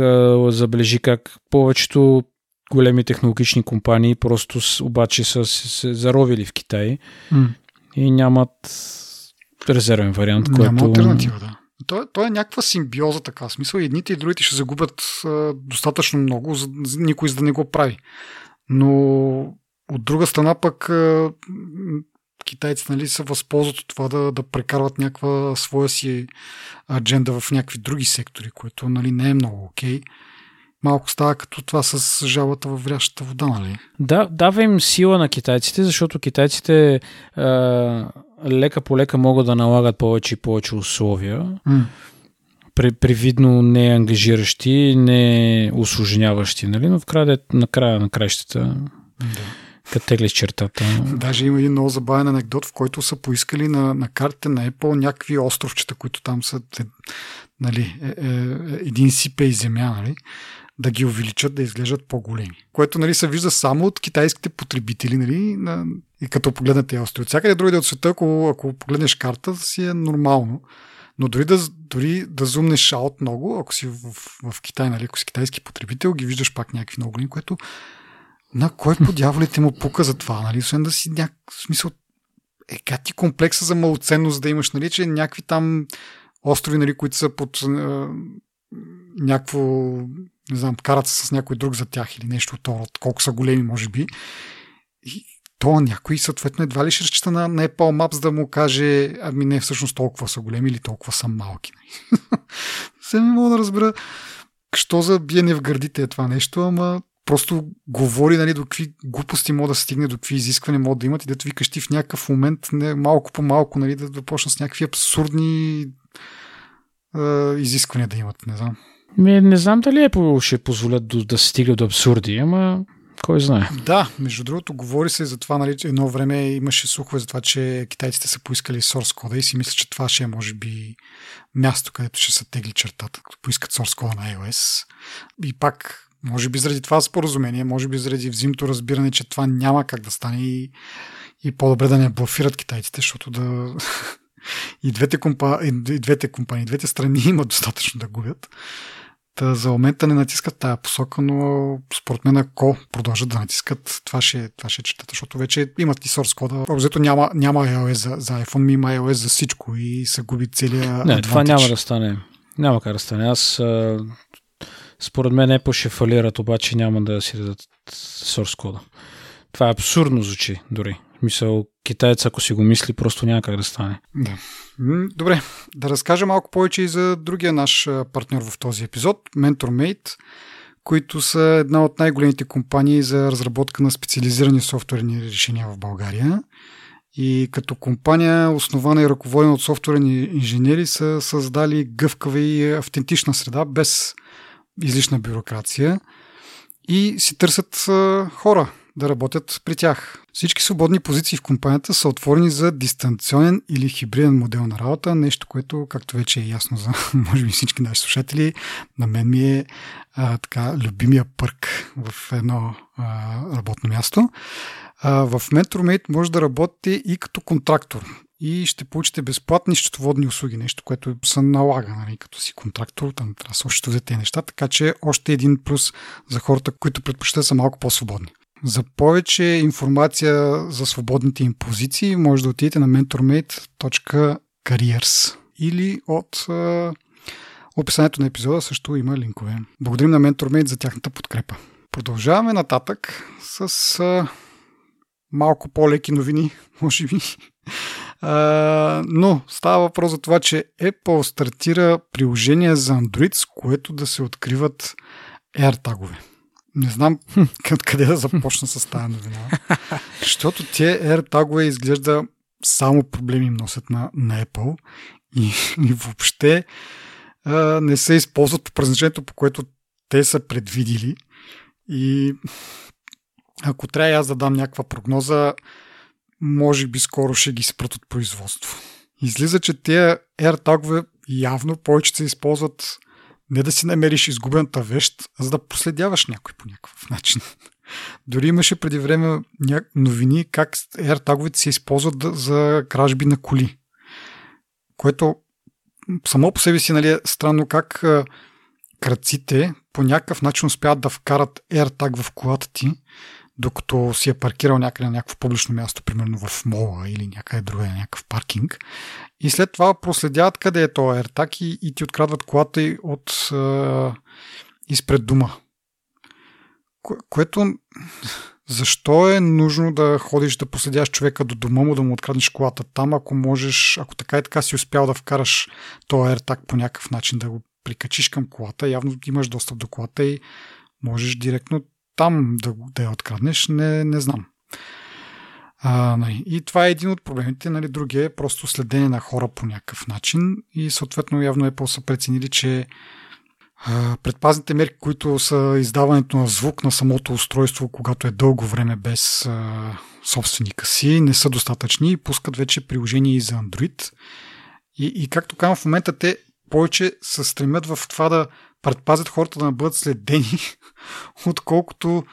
забележи как повечето големи технологични компании просто обаче са се заровили в Китай и нямат резервен вариант. Няма алтернатива, да. То е някаква симбиоза, така смисъл. И едните и другите ще загубят достатъчно много, за никой за да не го прави. Но от друга страна пък китайци, нали, се възползват от това да прекарват някаква своя си адженда в някакви други сектори, което нали, не е много окей. Малко става като това с жалата във врящата вода, нали? Да, дава им сила на китайците, защото китайците лека по лека могат да налагат повече и повече условия, привидно не ангажиращи, не усложняващи, нали? Но в края на краищата като теглиш чертата. Даже има един много забавен анекдот, в който са поискали на картите на Apple някакви островчета, които там са нали, един сипе и земя, нали? Да ги увеличат, да изглеждат по-големи. Което нали, се вижда само от китайските потребители. Нали, и като погледнат тези острови. Всякъде другаде от света, ако погледнеш карта, си е нормално. Но дори да зумнеш аут много, ако си в Китай, нали, ако си китайски потребител, ги виждаш пак някакви много големи, което на кой подяволите му пука за това, нали? Освен да си някакъв смисъл ти комплекса за малоценност да имаш, нали, че някакви там острови, нали, които са под някакво, не знам, карат се с някой друг за тях или нещо от това, колко са големи, може би. И то някой съответно едва ли ще разчита на Apple Maps да му каже, ами не, всъщност толкова са големи или толкова са малки. Нали? Все не мога да разбера що за биене в гърдите е това нещо, ама просто говори, нали, до какви глупости мога да стигне, до какви изисквания мога да имат и да викаш ти в някакъв момент, не, малко по малко, нали, да почна с някакви абсурдни изисквания да имат, не знам. Не знам дали Apple ще позволят да се стига до абсурди, ама кой знае. Да, между другото, говори се за това, нали, едно време имаше слухове за това, че китайците са поискали source кода и си мисля, че това ще е, може би, място, където ще се тегли чертата, като поискат source кода на iOS. И пак може би заради това споразумение, може би заради взаимното разбиране, че това няма как да стане и по-добре да не блофират китайците, защото и двете страни имат достатъчно да губят. Та за момента не натискат тая посока, но според мен ако продължат да натискат, това ще е чертата, защото вече имат и source кода. Обзето няма iOS за iPhone, ми има iOS за всичко и се губи целия advantage. Това няма да стане. Няма как да стане. Според мен Apple ще фалират, обаче няма да си дадат source кода. Това е абсурдно звучи дори. Мисъл, китаец, ако си го мисли, просто няма как да стане. Да. Добре, да разкажа малко повече и за другия наш партньор в този епизод, MentorMate, които са една от най-големите компании за разработка на специализирани софтуерни решения в България. И като компания, основана и ръководена от софтуерни инженери, са създали гъвкава и автентична среда, без излишна бюрокрация и си търсят хора да работят при тях. Всички свободни позиции в компанията са отворени за дистанционен или хибриден модел на работа, нещо, което, както вече е ясно за може би всички наши слушатели, на мен ми е така любимия пърк в едно работно място. В MentorMate може да работите и като контрактор. и ще получите безплатни счетоводни услуги, нещо, което се налага, нали, като си контрактор, там трябва да се още взете неща, така че още един плюс за хората, които предпочитат са малко по-свободни. За повече информация за свободните им позиции може да отидете на mentormate.careers или от описанието на епизода също има линкове. Благодарим на MentorMate за тяхната подкрепа. Продължаваме нататък с малко по-леки новини, може би. Но става въпрос за това, че Apple стартира приложение за Android, с което да се откриват AirTag-ове. Не знам къде да започна с тази новина. Защото тия AirTag-ове изглежда само проблеми носят на Apple и въобще не се използват по предназначението, по което те са предвидили. И ако трябва аз да дам някаква прогноза, може би скоро ще ги спрат от производство. Излиза, че тези AirTag-ове явно повече се използват не да си намериш изгубената вещ, а за да последяваш някой по някакъв начин. Дори имаше преди време новини как AirTag-овете се използват за кражби на коли. Което само по себе си, нали, е странно как крадците по някакъв начин успяват да вкарат AirTag в колата ти, докато си е паркирал някъде на някакво публично място, примерно в мола или някъде друга, някакъв паркинг. И след това проследяват къде е този AirTag и ти открадват колата изпред дома. Което защо е нужно да ходиш да проследяваш човека до дома му, да му откраднеш колата там, ако можеш, ако така и така си успял да вкараш този AirTag по някакъв начин, да го прикачиш към колата, явно имаш достъп до колата и можеш директно там да я откраднеш, не знам. И това е един от проблемите. Нали, другия е просто следение на хора по някакъв начин и съответно явно Apple са преценили, че предпазните мерки, които са издаването на звук на самото устройство, когато е дълго време без собственика си, не са достатъчни и пускат вече приложения и за Android. И както казвам, в момента те повече се стремят в това да предпазят хората да не бъдат следени, отколкото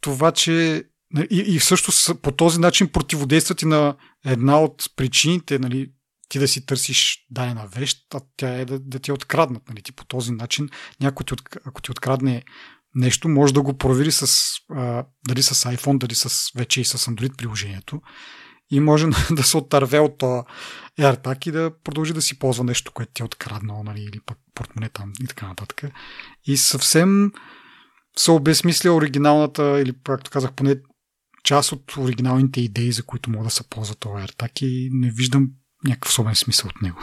това, че и всъщност по този начин противодействат и на една от причините, нали, ти да си търсиш дадена вещ, а тя е да ти откраднат. Нали. Ти по този начин някой, ако ти открадне нещо, може да го провери дали с iPhone, дали вече и с Android приложението и може да се отърве от това AirTag и да продължи да си ползва нещо, което ти е откраднало, нали, или пък портмоне там и така нататък. И съвсем се обезмисля оригиналната, или както казах, поне част от оригиналните идеи, за които мога да се ползва това AirTag и не виждам някакъв особен смисъл от него.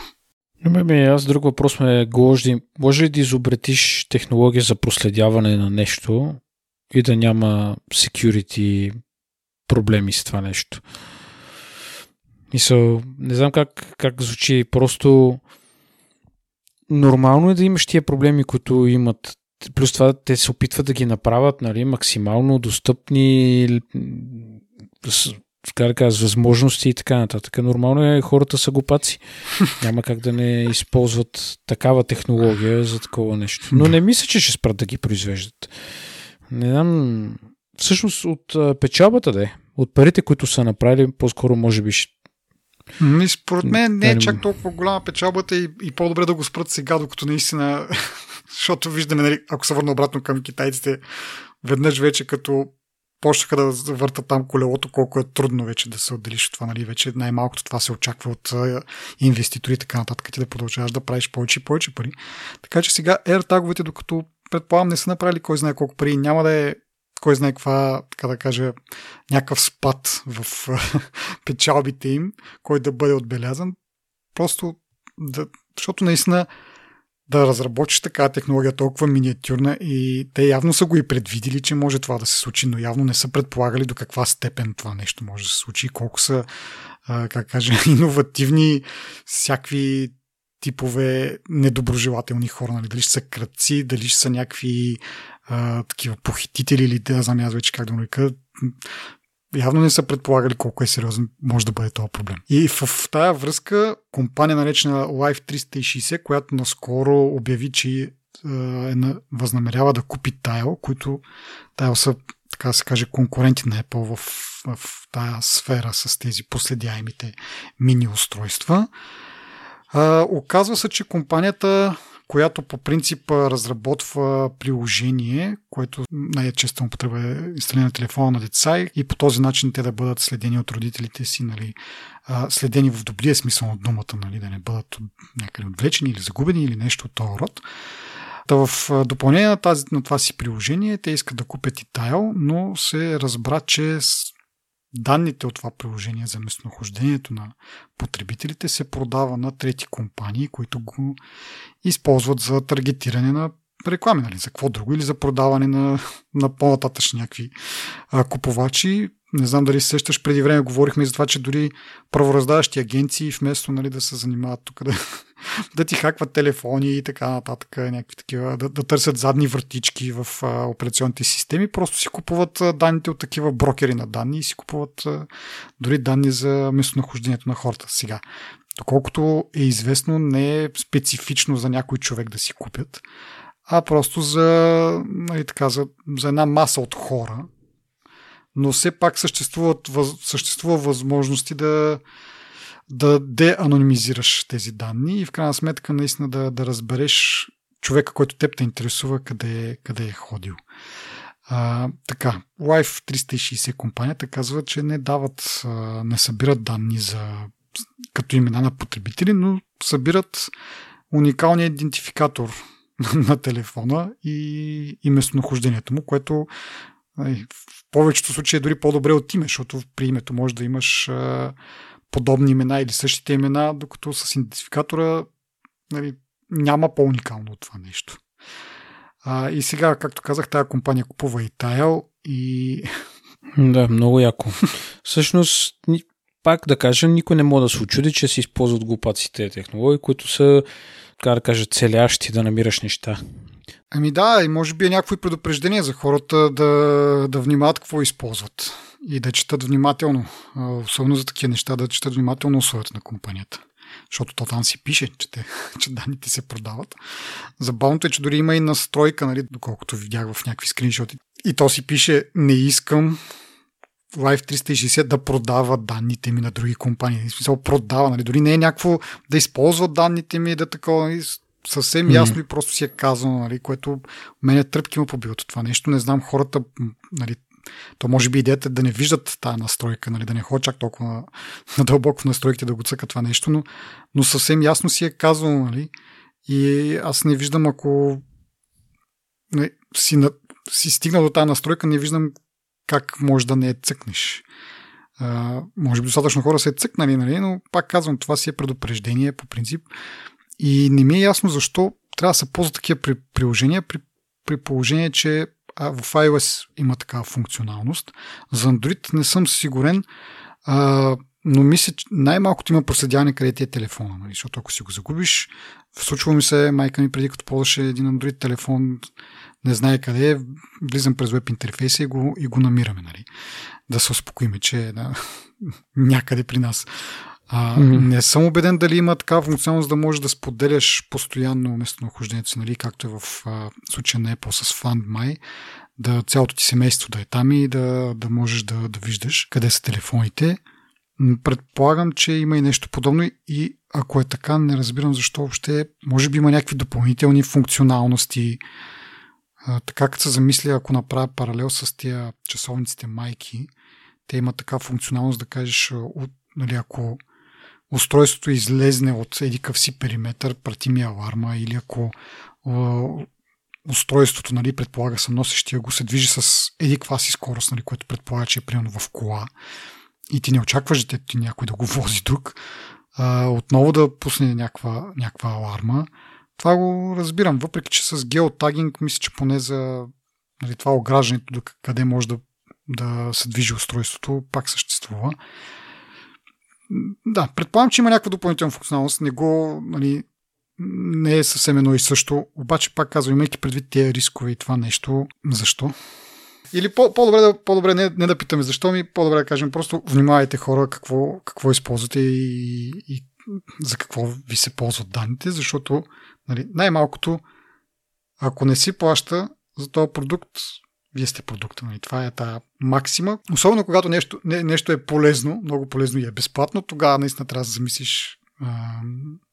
Аз друг въпрос ме гложди. Може ли да изобретиш технология за проследяване на нещо и да няма security проблеми с това нещо? Мисъл, не знам как звучи, просто нормално е да имаш тия проблеми, които имат. Плюс това те се опитват да ги направят, нали, максимално достъпни с възможности и така нататък. Нормално е, хората са глупаци. Няма как да не използват такава технология за такова нещо. Но не мисля, че ще спрат да ги произвеждат. Не знам, всъщност от печалбата да е. От парите, които са направили, по-скоро може би ще... Според мен не е чак толкова голяма печалбата и по-добре да го спрат сега, докато наистина, защото виждаме, нали, ако се върна обратно към китайците, веднъж вече като почнаха да въртат там колелото, колко е трудно вече да се отделиш от това, нали, вече най-малкото това се очаква от инвеститори и така нататък, ти да продължаваш да правиш повече и повече пари. Така че сега AirTag-овете, докато предполагам не са направили кой знае колко пари, няма да е кой знае каква, така да кажа, някакъв спад в печалбите им, кой да бъде отбелязан. Просто, защото наистина да разработиш такава технология толкова миниатюрна и те явно са го и предвидили, че може това да се случи, но явно не са предполагали до каква степен това нещо може да се случи и колко са, иновативни всякакви типове недоброжелателни хора. Нали? Дали ще са крадци, дали ще са някакви такива похитители или да знам аз вече как да му река. Явно не са предполагали колко е сериозен може да бъде този проблем. И в тая връзка компания наречена Life 360, която наскоро обяви, че възнамерява да купи Tile, които Tile са, така да се каже, конкуренти на Apple в в тази сфера с тези последяемите мини устройства. Оказва се, че компанията, която по принцип разработва приложение, което най-често употреба е инсталиране на телефона на деца и по този начин те да бъдат следени от родителите си, нали, следени в добрия смисъл на думата, нали, да не бъдат някъде отвлечени или загубени или нещо от този род. Та в допълнение на, на това си приложение те искат да купят и Tile, но се разбра, че данните от това приложение за местонахождението на потребителите се продава на трети компании, които го използват за таргетиране на реклами, нали, за какво друго, или за продаване на по-нататъчни някакви купувачи. Не знам дали се сещаш, преди време говорихме за това, че дори правораздаващи агенции вместо, нали, да се занимават тук да ти хакват телефони и така нататък, някакви такива, да търсят задни вратички в операционните системи, просто си купуват данните от такива брокери на данни и си купуват дори данни за местонахождението на хората сега. Доколкото е известно, не е специфично за някой човек да си купят, а просто за, нали, така, за една маса от хора. Но все пак съществува възможности да деанонимизираш тези данни и в крайна сметка наистина да разбереш човека, който теб те интересува, къде е ходил. Така, Life 360 компанията казва, че не събират данни като имена на потребители, но събират уникалния идентификатор на телефона и местонахождението му, което в повечето случаи е дори по-добре от име, защото при името може да имаш подобни имена или същите имена, докато с идентификатора, нали, няма по-уникално от това нещо. И сега, както казах, тая компания купува и Tile и... Да, много яко. Всъщност, пак да кажа, никой не може да се очуди, че се използват глупаците технологии, които са, така да кажа, целящи да намираш неща. Ами да, и може би е някакво предупреждение за хората да внимават какво използват и да четат внимателно, особено за такива неща, да четат внимателно условията на компанията, защото то там си пише, че данните се продават. Забавното е, че дори има и настройка, нали, доколкото видях в някакви скриншоти, и то си пише: не искам Life 360 да продава данните ми на други компании. В смисъл продава, нали, дори не е някакво да използва данните ми, да такова... Нали, съвсем ясно и просто си е казано, нали, което мене тръпки му побиват от това нещо. Не знам хората, нали, то може би идеята е да не виждат тая настройка, нали, да не ходят чак толкова на дълбоко в настройките да го цъка това нещо, но съвсем ясно си е казано, нали, и аз не виждам, ако, нали, си стигна до тая настройка, не виждам как може да не я цъкнеш. Може би достатъчно хора се е цъкнали, нали, но пак казвам, това си е предупреждение по принцип. И не ми е ясно защо трябва да се ползват такива приложения при положение, че в iOS има такава функционалност. За Android не съм сигурен, но мисля, че най-малкото има проследяване къде ти е телефона. Нали? Защото ако си го загубиш, случва ми се, майка ми преди като ползваше един Android телефон, не знае къде е, влизам през веб интерфейса и го намираме. Нали? Да се успокоиме, че е някъде при нас. Не съм убеден дали има такава функционалност да можеш да споделяш постоянно местонахождението си, нали, както е в случая на Apple с Find My, да цялото ти семейство да е там и да можеш да виждаш къде са телефоните. Предполагам, че има и нещо подобно и ако е така, не разбирам защо въобще, може би има някакви допълнителни функционалности. Така като се замисля, ако направя паралел с тия часовниците майки, те имат така функционалност да кажеш, нали, ако устройството излезне от едикъв си периметър, прати ми аларма, или ако устройството, нали, предполага съм носещия, го се движи с едиква си скорост, нали, което предполага, че е примерно в кола и ти не очакваш детето ти някой да го вози друг, отново да пусне някаква аларма. Това го разбирам, въпреки че с геотагинг, мисля, че поне за, нали, това ограждането до къде може да се движи устройството, пак съществува. Да, предполагам, че има някаква допълнителна функционалност, нали, не е съвсем едно и също, обаче пак казвам, имайки предвид тези рискове и това нещо, защо? Или по-добре не да питаме защо, ми по-добре да кажем, просто внимавайте хора какво използвате и за какво ви се ползват данните, защото, нали, най-малкото, ако не си плаща за този продукт, вие сте продукта. И това е тая максима. Особено когато нещо е полезно, много полезно и е безплатно, тогава наистина трябва да замислиш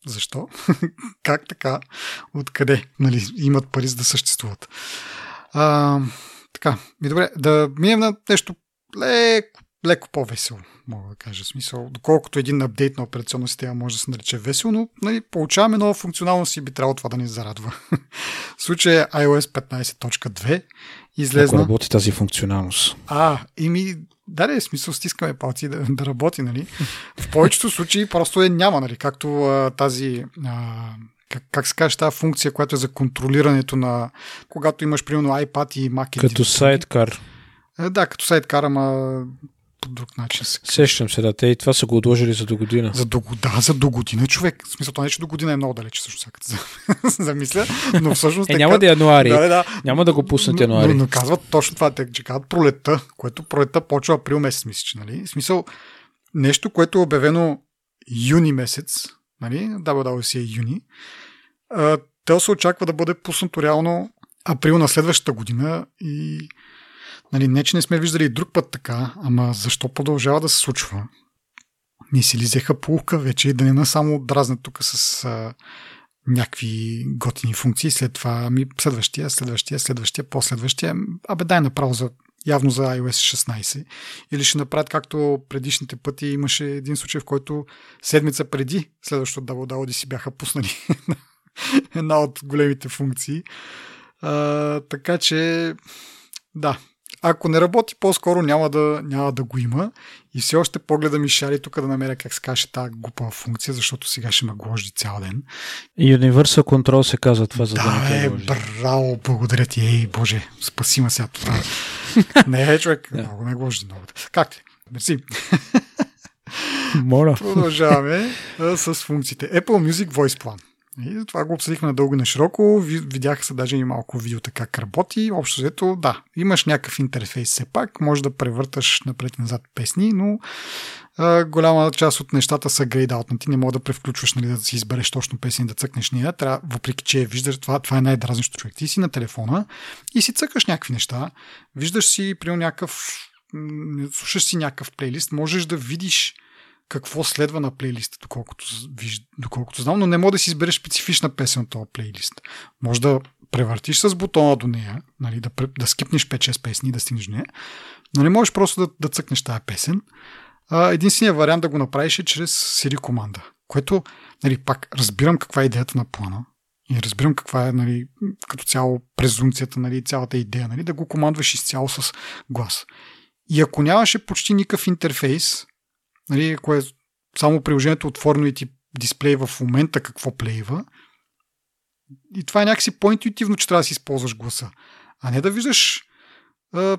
защо, как така, откъде, нали, имат пари за да съществуват. Така, и добре, да минем на нещо леко по-весело, мога да кажа. В смисъл, доколкото един апдейт на операционна система може да се нарече весело, но нали, получаваме нова функционалност и би трябвало това да ни зарадва. В случая iOS 15.2 излезна... Ако работи тази функционалност? Да, в смисъл, стискаме палци да работи, нали. В повечето случаи просто няма, нали, както тази... Как се каже, тази функция, която е за контролирането на... Когато имаш, примерно, iPad и Mac... Като Sidecar. Да, като Sidecar, ама по друг начин. Сещам се, да. Те и това са го отложили за до година. За до година, човек. В смисъл, това не, че до година е много далече, също сега като замисля. Но всъщност... няма да януари. Да. Няма да го пуснат януари. Но казват точно това, че казват пролетта, което пролетта почва април месец, мисля, нали? В смисъл, нещо, което е обявено юни месец, нали, WWDC е юни, те се очаква да бъде пуснато реално април на следващата година и нали, не, че не сме виждали и друг път така, ама защо продължава да се случва? Не си ли взеха полука вече и да не само дразнят тук с някакви готини функции, след това следващия, последващия, абе дай направо за явно за iOS 16. Или ще направят както предишните пъти. Имаше един случай, в който седмица преди следващото WWDC си бяха пуснали една от големите функции. Така че, да. Ако не работи, по-скоро няма да го има. И все още погледа ми шари тук да намеря как се каже тази глупава функция, защото сега ще ме гложди цял ден. Universal Control се казва това, за да не гложди. Браво, благодаря ти. Ей, Боже, спаси ме сега това. Не, човек, много ме гложди. Много. Как ти? Мерси. Моля. Продължаваме с функциите. Apple Music Voice Plan. И това го обсъдихме надълго и на широко. Видяха се даже и малко видео така как работи. Общо взето, да, имаш някакъв интерфейс все пак, може да превърташ напред и назад песни, но голяма част от нещата са грейдаутнати. Не мога да превключваш, нали, да си избереш точно песен и да цъкнеш нея. Трябва, въпреки че виждаш, това е най-дразнещо, човек. Ти си на телефона и си цъкаш някакви неща. Виждаш си, примерно, слушаш си някакъв плейлист, можеш да видиш какво следва на плейлиста, доколкото знам, но не може да си избереш специфична песен от този плейлист. Може да превъртиш с бутона до нея, нали, да скипнеш 5-6 песни и да стигнеш до нея, но не можеш просто да цъкнеш тази песен. Единственият вариант да го направиш е чрез Siri команда, което, нали, пак разбирам каква е идеята на плана и разбирам каква е, нали, като цяло презумцията, нали, цялата идея, нали, да го командваш изцяло с глас. И ако нямаше почти никакъв интерфейс, нали, кое само приложението отворено и ти дисплей в момента какво плейва. И това е някакси по-интуитивно, че трябва да си използваш гласа. А не да виждаш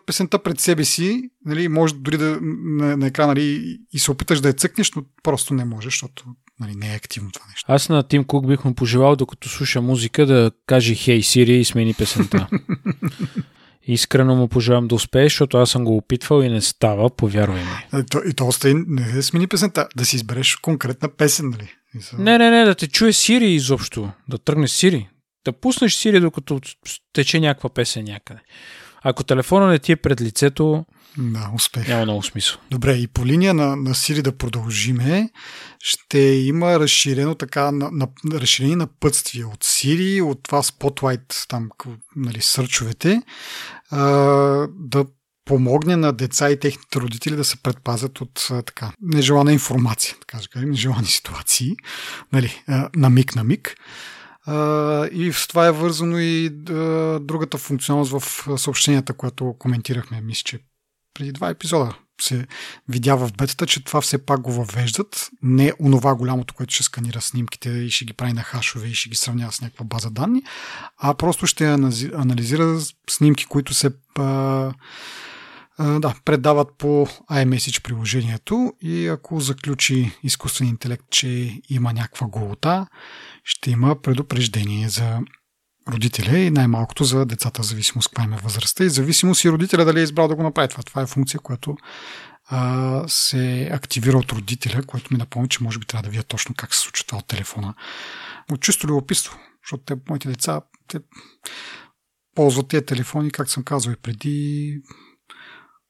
песента пред себе си, нали, може дори да на екрана, нали, и се опиташ да я цъкнеш, но просто не можеш, защото, нали, не е активно това нещо. Аз на Тим Кук бих му пожелал, докато слуша музика, да каже "Хей, Siri" и смени песента. Искрено му пожелавам да успееш, защото аз съм го опитвал и не става, повярвай ми. И то не да смени песента, да си избереш конкретна песен, нали? Не, да те чуе Siri изобщо, да тръгне Siri, да пуснеш Siri, докато тече някаква песен някъде. Ако телефона не ти е пред лицето, да, успех. Няма много смисъл. Добре, и по линия на Siri да продължиме, ще има разширено така, разширени напътствия от Siri, от това Spotlight, там, нали, сърчовете, да помогне на деца и техните родители да се предпазят от така нежелана информация, така да кажем, нежелани ситуации, нали, на миг. И с това е вързано и другата функционалност в съобщенията, която коментирахме, мисля, че преди 2 епизода се видя в бетата, че това все пак го въвеждат. Не онова голямото, което ще сканира снимките и ще ги прави на хашове и ще ги сравнява с някаква база данни, а просто ще анализира снимки, които се предават по iMessage приложението и ако заключи изкуствен интелект, че има някаква голота, ще има предупреждение за родителя и най-малкото за децата, зависимост каква им е възрастта и зависимост и родителя дали е избрал да го направи това. Това е функция, която се активира от родителя, което ми напомни, че може би трябва да видя точно как се случва това от телефона. От чисто любопитство, защото моите деца ползват тия телефони, как съм казал и преди.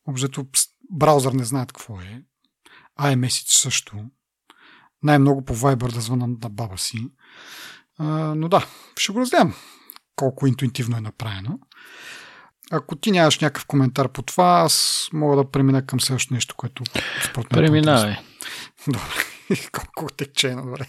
Обзето браузър не знаят какво е. iMessage също. Най-много по Viber да звъна на баба си. Но да, ще го разгледам колко интуитивно е направено. Ако ти нямаш някакъв коментар по това, аз мога да премина към следващото нещо, което според мен... Преминавай. Добре. Колко отекчено, добре.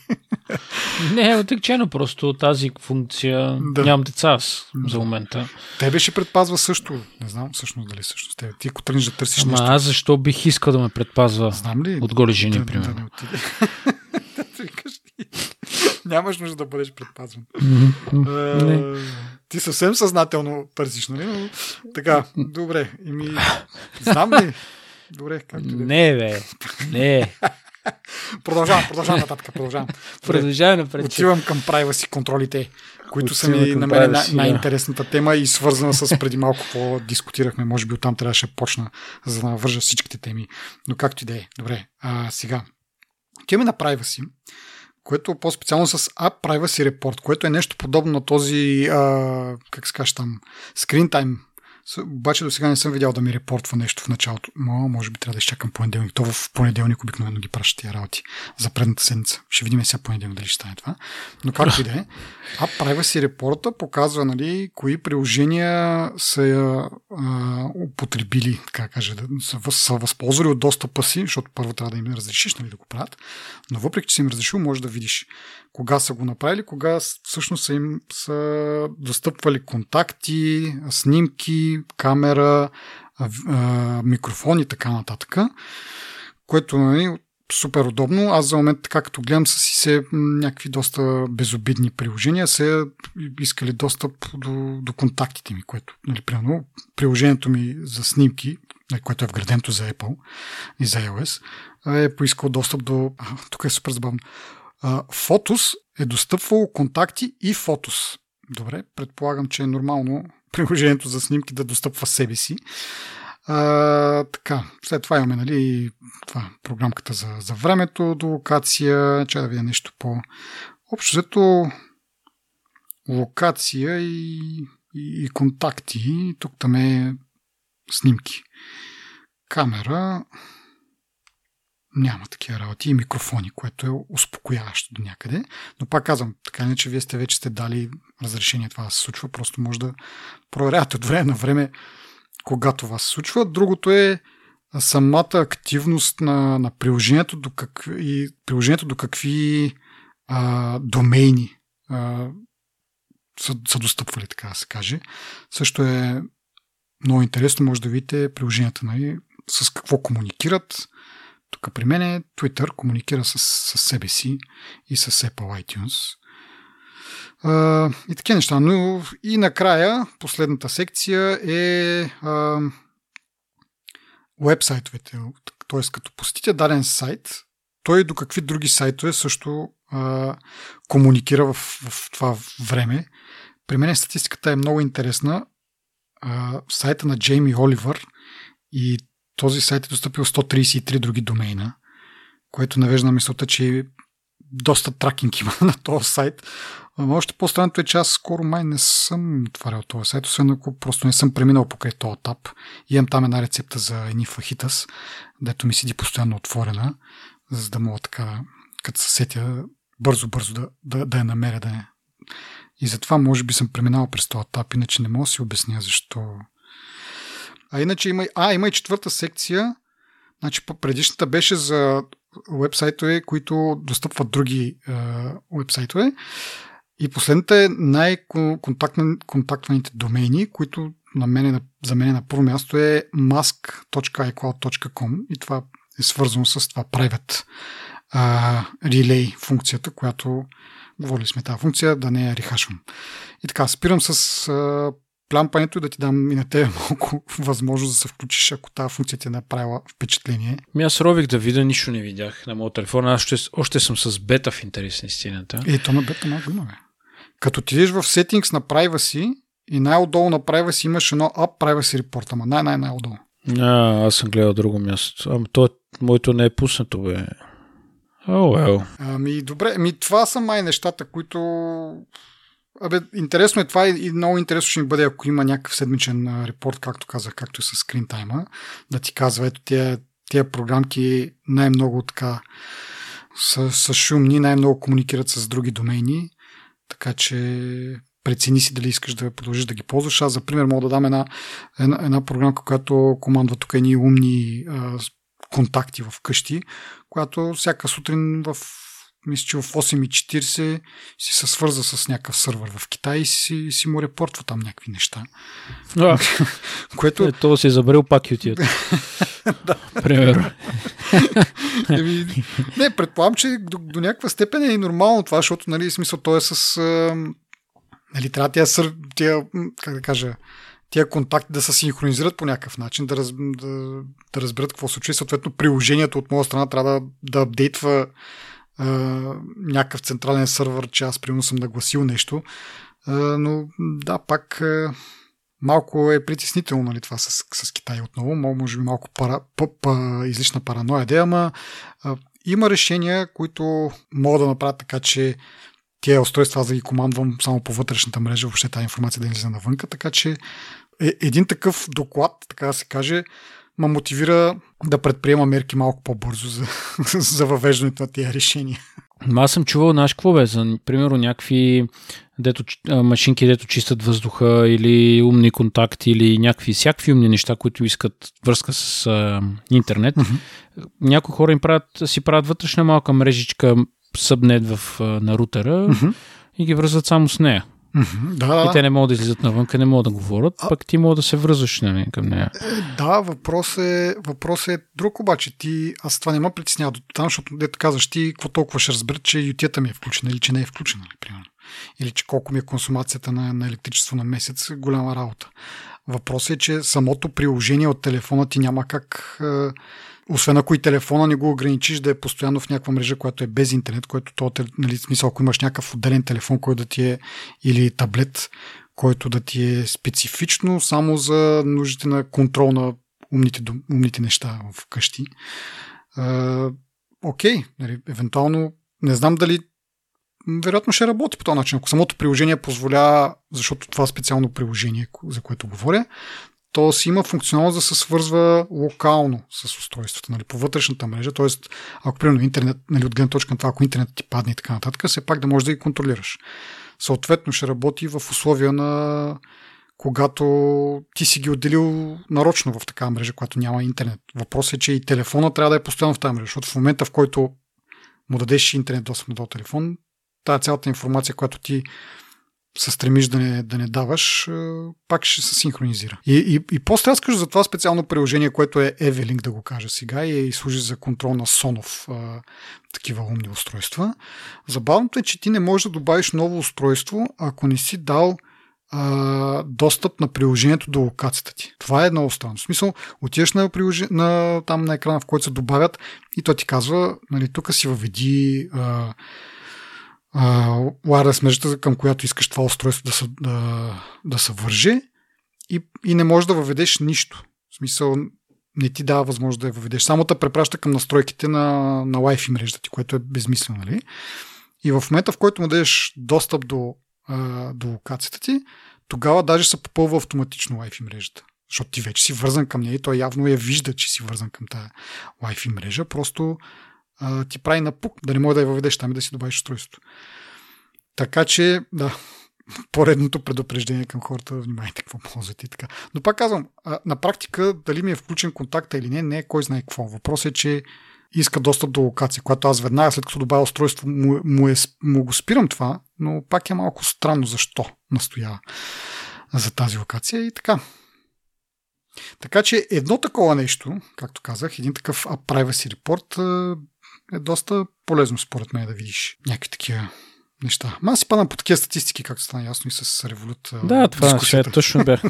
Не, отекчено, просто тази функция нямам деца аз за момента. Тебе ще предпазва също. Не знам всъщност дали всъщност. Тебе. Ти ако тръгнеш да търсиш нещо... Аз защо бих искал да ме предпазва от голи жени, примерно? Да не отиде. Нямаш нужда да бъдеш предпазван. Ти съвсем съзнателно търсиш, нали? Така, добре. Знам ли? Добре, както да. Не, бе. Не. Продължавам нататък. Отивам към privacy контролите, които са ми на мен най-интересната тема и свързана с преди малко какво дискутирахме. Може би оттам трябваше да почна, за да навържа всичките теми. Но както и да е. Добре, сега. Отиваме на privacy, което по-специално с App Privacy Report, което е нещо подобно на този как се каже там, Screen Time. Обаче до сега не съм видял да ми репортва нещо в началото. Може би трябва да изчакам понеделник. То в понеделник обикновено ги праща тия работи за предната седмица. Ще видим сега понеделник дали ще стане това. Но както и да е, App Privacy Report показва, нали, кои приложения са употребили, така кажа, са възползвали от достъпа си, защото първо трябва да им разрешиш, нали, да го правят. Но въпреки, че си им разрешил, можеш да видиш кога са го направили, кога всъщност са достъпвали контакти, снимки, камера, микрофон и така нататък, което, нали, супер удобно. Аз за момент, така като гледам, са си се някакви доста безобидни приложения, се искали достъп до контактите ми, което, нали, примерно, приложението ми за снимки, което е вграденто за Apple и за iOS, е поискал достъп до... тук е супер забавно. Фотос е достъпвало контакти и фотос. Добре, предполагам, че е нормално приложението за снимки да достъпва себе си. Така, след това имаме, нали, това, програмката за времето, до локация, че да видя нещо по-общо. Зато локация и контакти. Тук там е снимки. Камера. Няма такива работи и микрофони, което е успокояващо до някъде. Но пак казвам, така не, че вие вече сте дали разрешение това да се случва, просто може да проверявате от време на време кога това се случва. Другото е самата активност на приложението до какви домейни са достъпвали, така да се каже. Също е много интересно, може да видите приложенията, нали, с какво комуникират. Тук при мен е Twitter, комуникира с себе си и с Apple iTunes. И такива неща. Но и накрая, последната секция е уебсайтовете. Т.е. като посетите даден сайт, той до какви други сайтове също комуникира в това време. При мен статистиката е много интересна. Сайта на Джейми Оливър и този сайт е достъпил 133 други домейна, което навежда на мисълта, че доста тракинг има на този сайт. Но още по-странното е, че аз скоро май не съм отварял този сайт, освен ако просто не съм преминал покрай този тап. Имам там една рецепта за едни фахитас, дето ми седи постоянно отворена, за да мога така, като се сетя, бързо да я намеря. И затова може би съм преминал през този тап, иначе не мога да си обясня защо... Иначе има и четвърта секция. Значи, предишната беше за уебсайтове, които достъпват други уебсайтове. И последната е най-контактваните домейни, които за мен на първо място е mask.icloud.com и това е свързано с това private relay функцията, която говорили сме тази функция, да не я рехашвам. И така, спирам с плямпането и да ти дам и на тебе малко възможност да се включиш, ако тази функция ти е направила впечатление. Аз рових да видя, нищо не видях на моят телефон. Аз още съм с бета в интерес на истината. То на бета малко има, бе. Като ти идеш в Settings на Privacy и най-отдолу на Privacy имаш едно App Privacy Report, ама най-отдолу. Аз съм гледал друго място. Ама то моето не е пуснато, бе. Добре, това са май нещата, които Абе, интересно е това и много интересно ще ни бъде, ако има някакъв седмичен репорт, както казах, както с скринтайма, да ти казва, ето тия програмки най-много така са шумни, най-много комуникират с други домейни, така че прецени си дали искаш да продължиш да ги ползваш. Аз, за пример, мога да дам една програмка, която командва тук едни умни контакти в къщи, която всяка сутрин мисля, че в 8.40 си се свърза с някакъв сървър в Китай и си му репортва там някакви неща. Да. Което... Това си е забрел пак ютията. Да. Примерно. Не, предполагам, че до някаква степен е и нормално това, защото, нали, смисъл, то е с... Нали, трябва тия контакти да се синхронизират по някакъв начин, да разберат какво се случва и съответно приложението от моя страна трябва да апдейтва някакъв централен сървър, че аз примерно съм нагласил нещо, но да, пак малко е притеснително, нали, това с Китай отново, може би малко излишна параноя идея, ама има решения, които мога да направят така, че тия устройства аз да ги командвам само по вътрешната мрежа, въобще тази информация да не излезе навънка, така че един такъв доклад, така да се каже, ме мотивира да предприема мерки малко по-бързо за въвеждането на тия решения. Аз съм чувал, знаеш какво бе, за примерно някакви машинки, дето чистят въздуха или умни контакти или някакви всякакви умни неща, които искат връзка с интернет. Mm-hmm. Някои хора си правят вътрешна малка мрежичка събнет на рутера, mm-hmm, и ги връзват само с нея. Mm-hmm, да. И те не могат да излизат навънка, не могат да говорят, пък ти мога да се връзваш към нея. Да, въпрос е друг, обаче аз това не ме притеснява до там, защото дето казваш ти, какво толкова ще разбера, че ютията ми е включена или че не е включена, примерно. Или че колко ми е консумацията на електричество на месец, голяма работа. Въпросът е, че самото приложение от телефона ти няма как... Освен ако и телефона не го ограничиш да е постоянно в някаква мрежа, която е без интернет, което нали, смисъл, ако имаш някакъв отделен телефон, който да ти е, или таблет, който да ти е специфично само за нуждите на контрол на умните неща в къщи. Окей, нали, евентуално не знам дали вероятно ще работи по този начин. Ако самото приложение позволява, защото това е специално приложение, за което говоря, то си има функционалност да се свързва локално с устройството, нали, по вътрешната мрежа, т.е. ако примерно интернет, нали, от гледна точка на това, ако интернет ти падне и така нататък, все пак да можеш да ги контролираш. Съответно ще работи в условия на когато ти си ги отделил нарочно в такава мрежа, която няма интернет. Въпросът е, че и телефона трябва да е постоянно в тази мрежа, защото в момента, в който му дадеш интернет достъп на този телефон, тази цялата информация, която ти се стремиш да не даваш, пак ще се синхронизира. И после аз кажа за това специално приложение, което е Evelink, да го кажа сега, и служи за контрол на Сонов такива умни устройства. Забавното е, че ти не можеш да добавиш ново устройство, ако не си дал достъп на приложението до локацията ти. Това е много странно. В смисъл, отиваш там на екрана, в който се добавят, и той ти казва, нали, тук си въведи wireless мрежата, към която искаш това устройство да се върже, и не можеш да въведеш нищо. В смисъл, не ти дава възможност да я въведеш. Само те препраща към настройките на Wi-Fi мрежата ти, което е безмислено, нали? И в момента, в който му дадеш достъп до локацията ти, тогава даже се попълва автоматично Wi-Fi мрежата. Защото ти вече си вързан към нея и той явно я вижда, че си вързан към тази Wi-Fi мрежа. Просто ти прави напук, да не може да я въведеш там и да си добавиш устройството. Така че, да, поредното предупреждение към хората, внимайте какво ползвате и така. Но пак казвам, на практика, дали ми е включен контакта или не, не е кой знае какво. Въпросът е, че иска достъп до локация, която аз веднага, след като добавя устройство, му го спирам това, но пак е малко странно защо настоява за тази локация и така. Така че едно такова нещо, както казах, един такъв privacy report е доста полезно според мен да видиш някакви такива неща. Ма аз си падам по такива статистики, както стана ясно и с Revolut. Да, това е точно бях.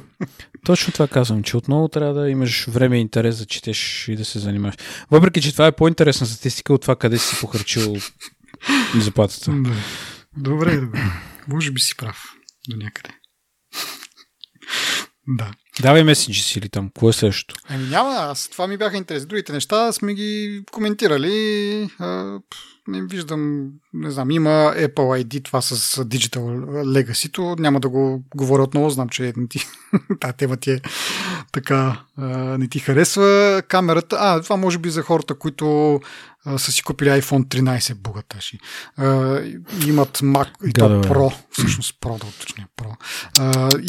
Точно това казвам, че отново трябва да имаш време и интерес да четеш и да се занимаваш. Въпреки че това е по-интересна статистика от това къде си похарчил заплатата. Добре. Може би си прав до някъде. Да. Давай месенджи си или там, кое е също? Еми няма, аз това ми бяха интересни. Другите неща сме ги коментирали. Не виждам, не знам, има Apple ID, това с Digital Legacy-то, няма да го говоря отново, знам, че тази тема ти е така, не ти харесва. Камерата, това може би за хората, които са си купили iPhone 13 богаташи. Имат Mac и то Pro, всъщност Pro, да уточня Pro.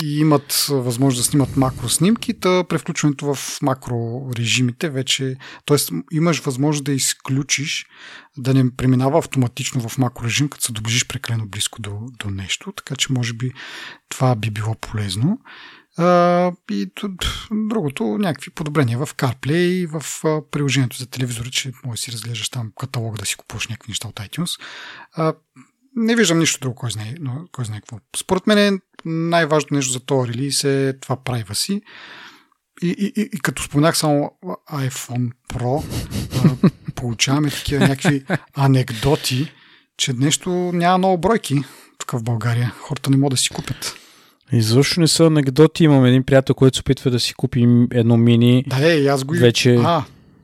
И имат възможност да снимат макро снимки, превключването в макро режимите вече, т.е. имаш възможност да изключиш, да не преминава автоматично в макро режим, като се доближиш прекалено близко до нещо, така че може би това би било полезно. И другото, някакви подобрения в CarPlay и в приложението за телевизора, че може да си разглеждаш там каталог, да си купуваш някакви неща от iTunes. Не виждам нищо друго, кой знае какво. Според мен най-важното нещо за този релиз е това privacy. И като споменах само iPhone Pro, получаваме такива някакви анекдоти, че нещо няма много бройки тук в България. Хората не могат да си купят. Изобщо не са анекдоти. Имам един приятел, който се опитва да си купи едно мини. Да, и аз го имам. Вече...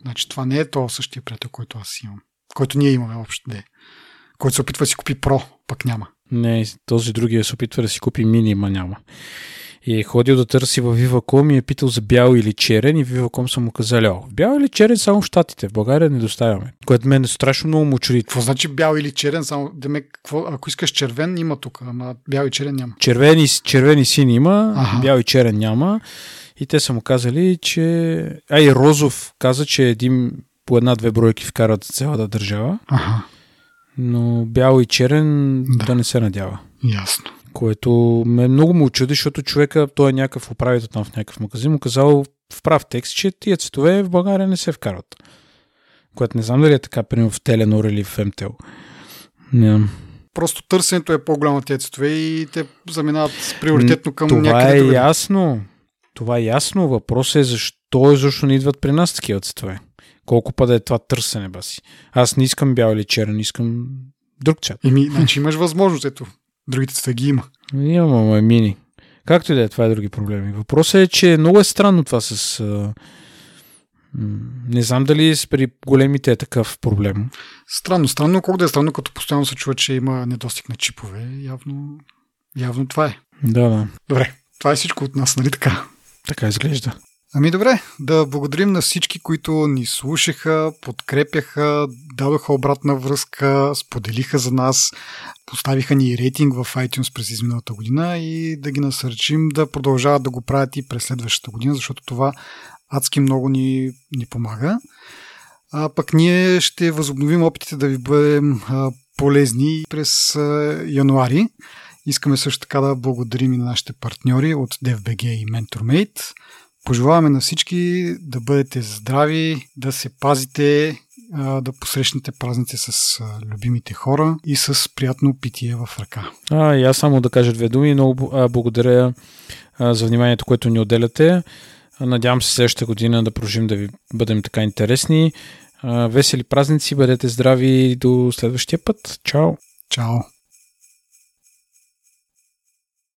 Значи това не е то същия приятел, който аз имам. Който ние имаме въобще. Да. Който се опитва да си купи Pro, пък няма. Не, този другия се опитва да си купи мини, ма няма. И е ходил да търси във VivaCom и е питал за бял или черен и VivaCom са му казали: бял или черен само в Щатите, в България не доставяме. Което мен е страшно много му чуди. Какво значи бял или черен? Само, ако искаш червен, има тук, ама бял и черен няма. Червен и син има, бял и черен няма. И те са му казали, че... и Розов каза, че по една-две бройки вкарат цялата държава. Аха. Но бял и черен да не се надява. Ясно. Което ме много му учуди, защото човека, той е някакъв управител там в някакъв магазин, му казал в прав текст, че тия цветове в България не се вкарват. Което не знам дали е така, примерно в Теленор или в Емтел. Просто търсенето е по-голямо тия цветове и те заминават приоритетно към някакви други. Това е ясно. Въпросът е защо не идват при нас такива цветове. Колко пада е това търсене, баси. Аз не искам бял или черен, искам друг цвят. Значи имаш възможност, ето. Другите цвета ги има. Имаме мини. Както и да е, това е други проблеми. Въпросът е, че много е странно това с... не знам дали при големите е такъв проблем. Странно. Колко да е странно, като постоянно се чува, че има недостиг на чипове. Явно това е. Да. Добре, това е всичко от нас, нали така? Така изглежда. Добре, да благодарим на всички, които ни слушаха, подкрепяха, дадоха обратна връзка, споделиха за нас, поставиха ни рейтинг в iTunes през изминалата година и да ги насърчим да продължават да го правят и през следващата година, защото това адски много ни помага. Пък ние ще възобновим опитите да ви бъдем полезни през януари. Искаме също така да благодарим и на нашите партньори от DEV.BG и MentorMate. Пожелаваме на всички да бъдете здрави, да се пазите, да посрещнете празници с любимите хора и с приятно питие в ръка. И аз само да кажа две думи. Много благодаря за вниманието, което ни отделяте. Надявам се следващата година да продължим да ви бъдем така интересни. Весели празници, бъдете здрави и до следващия път. Чао! Чао!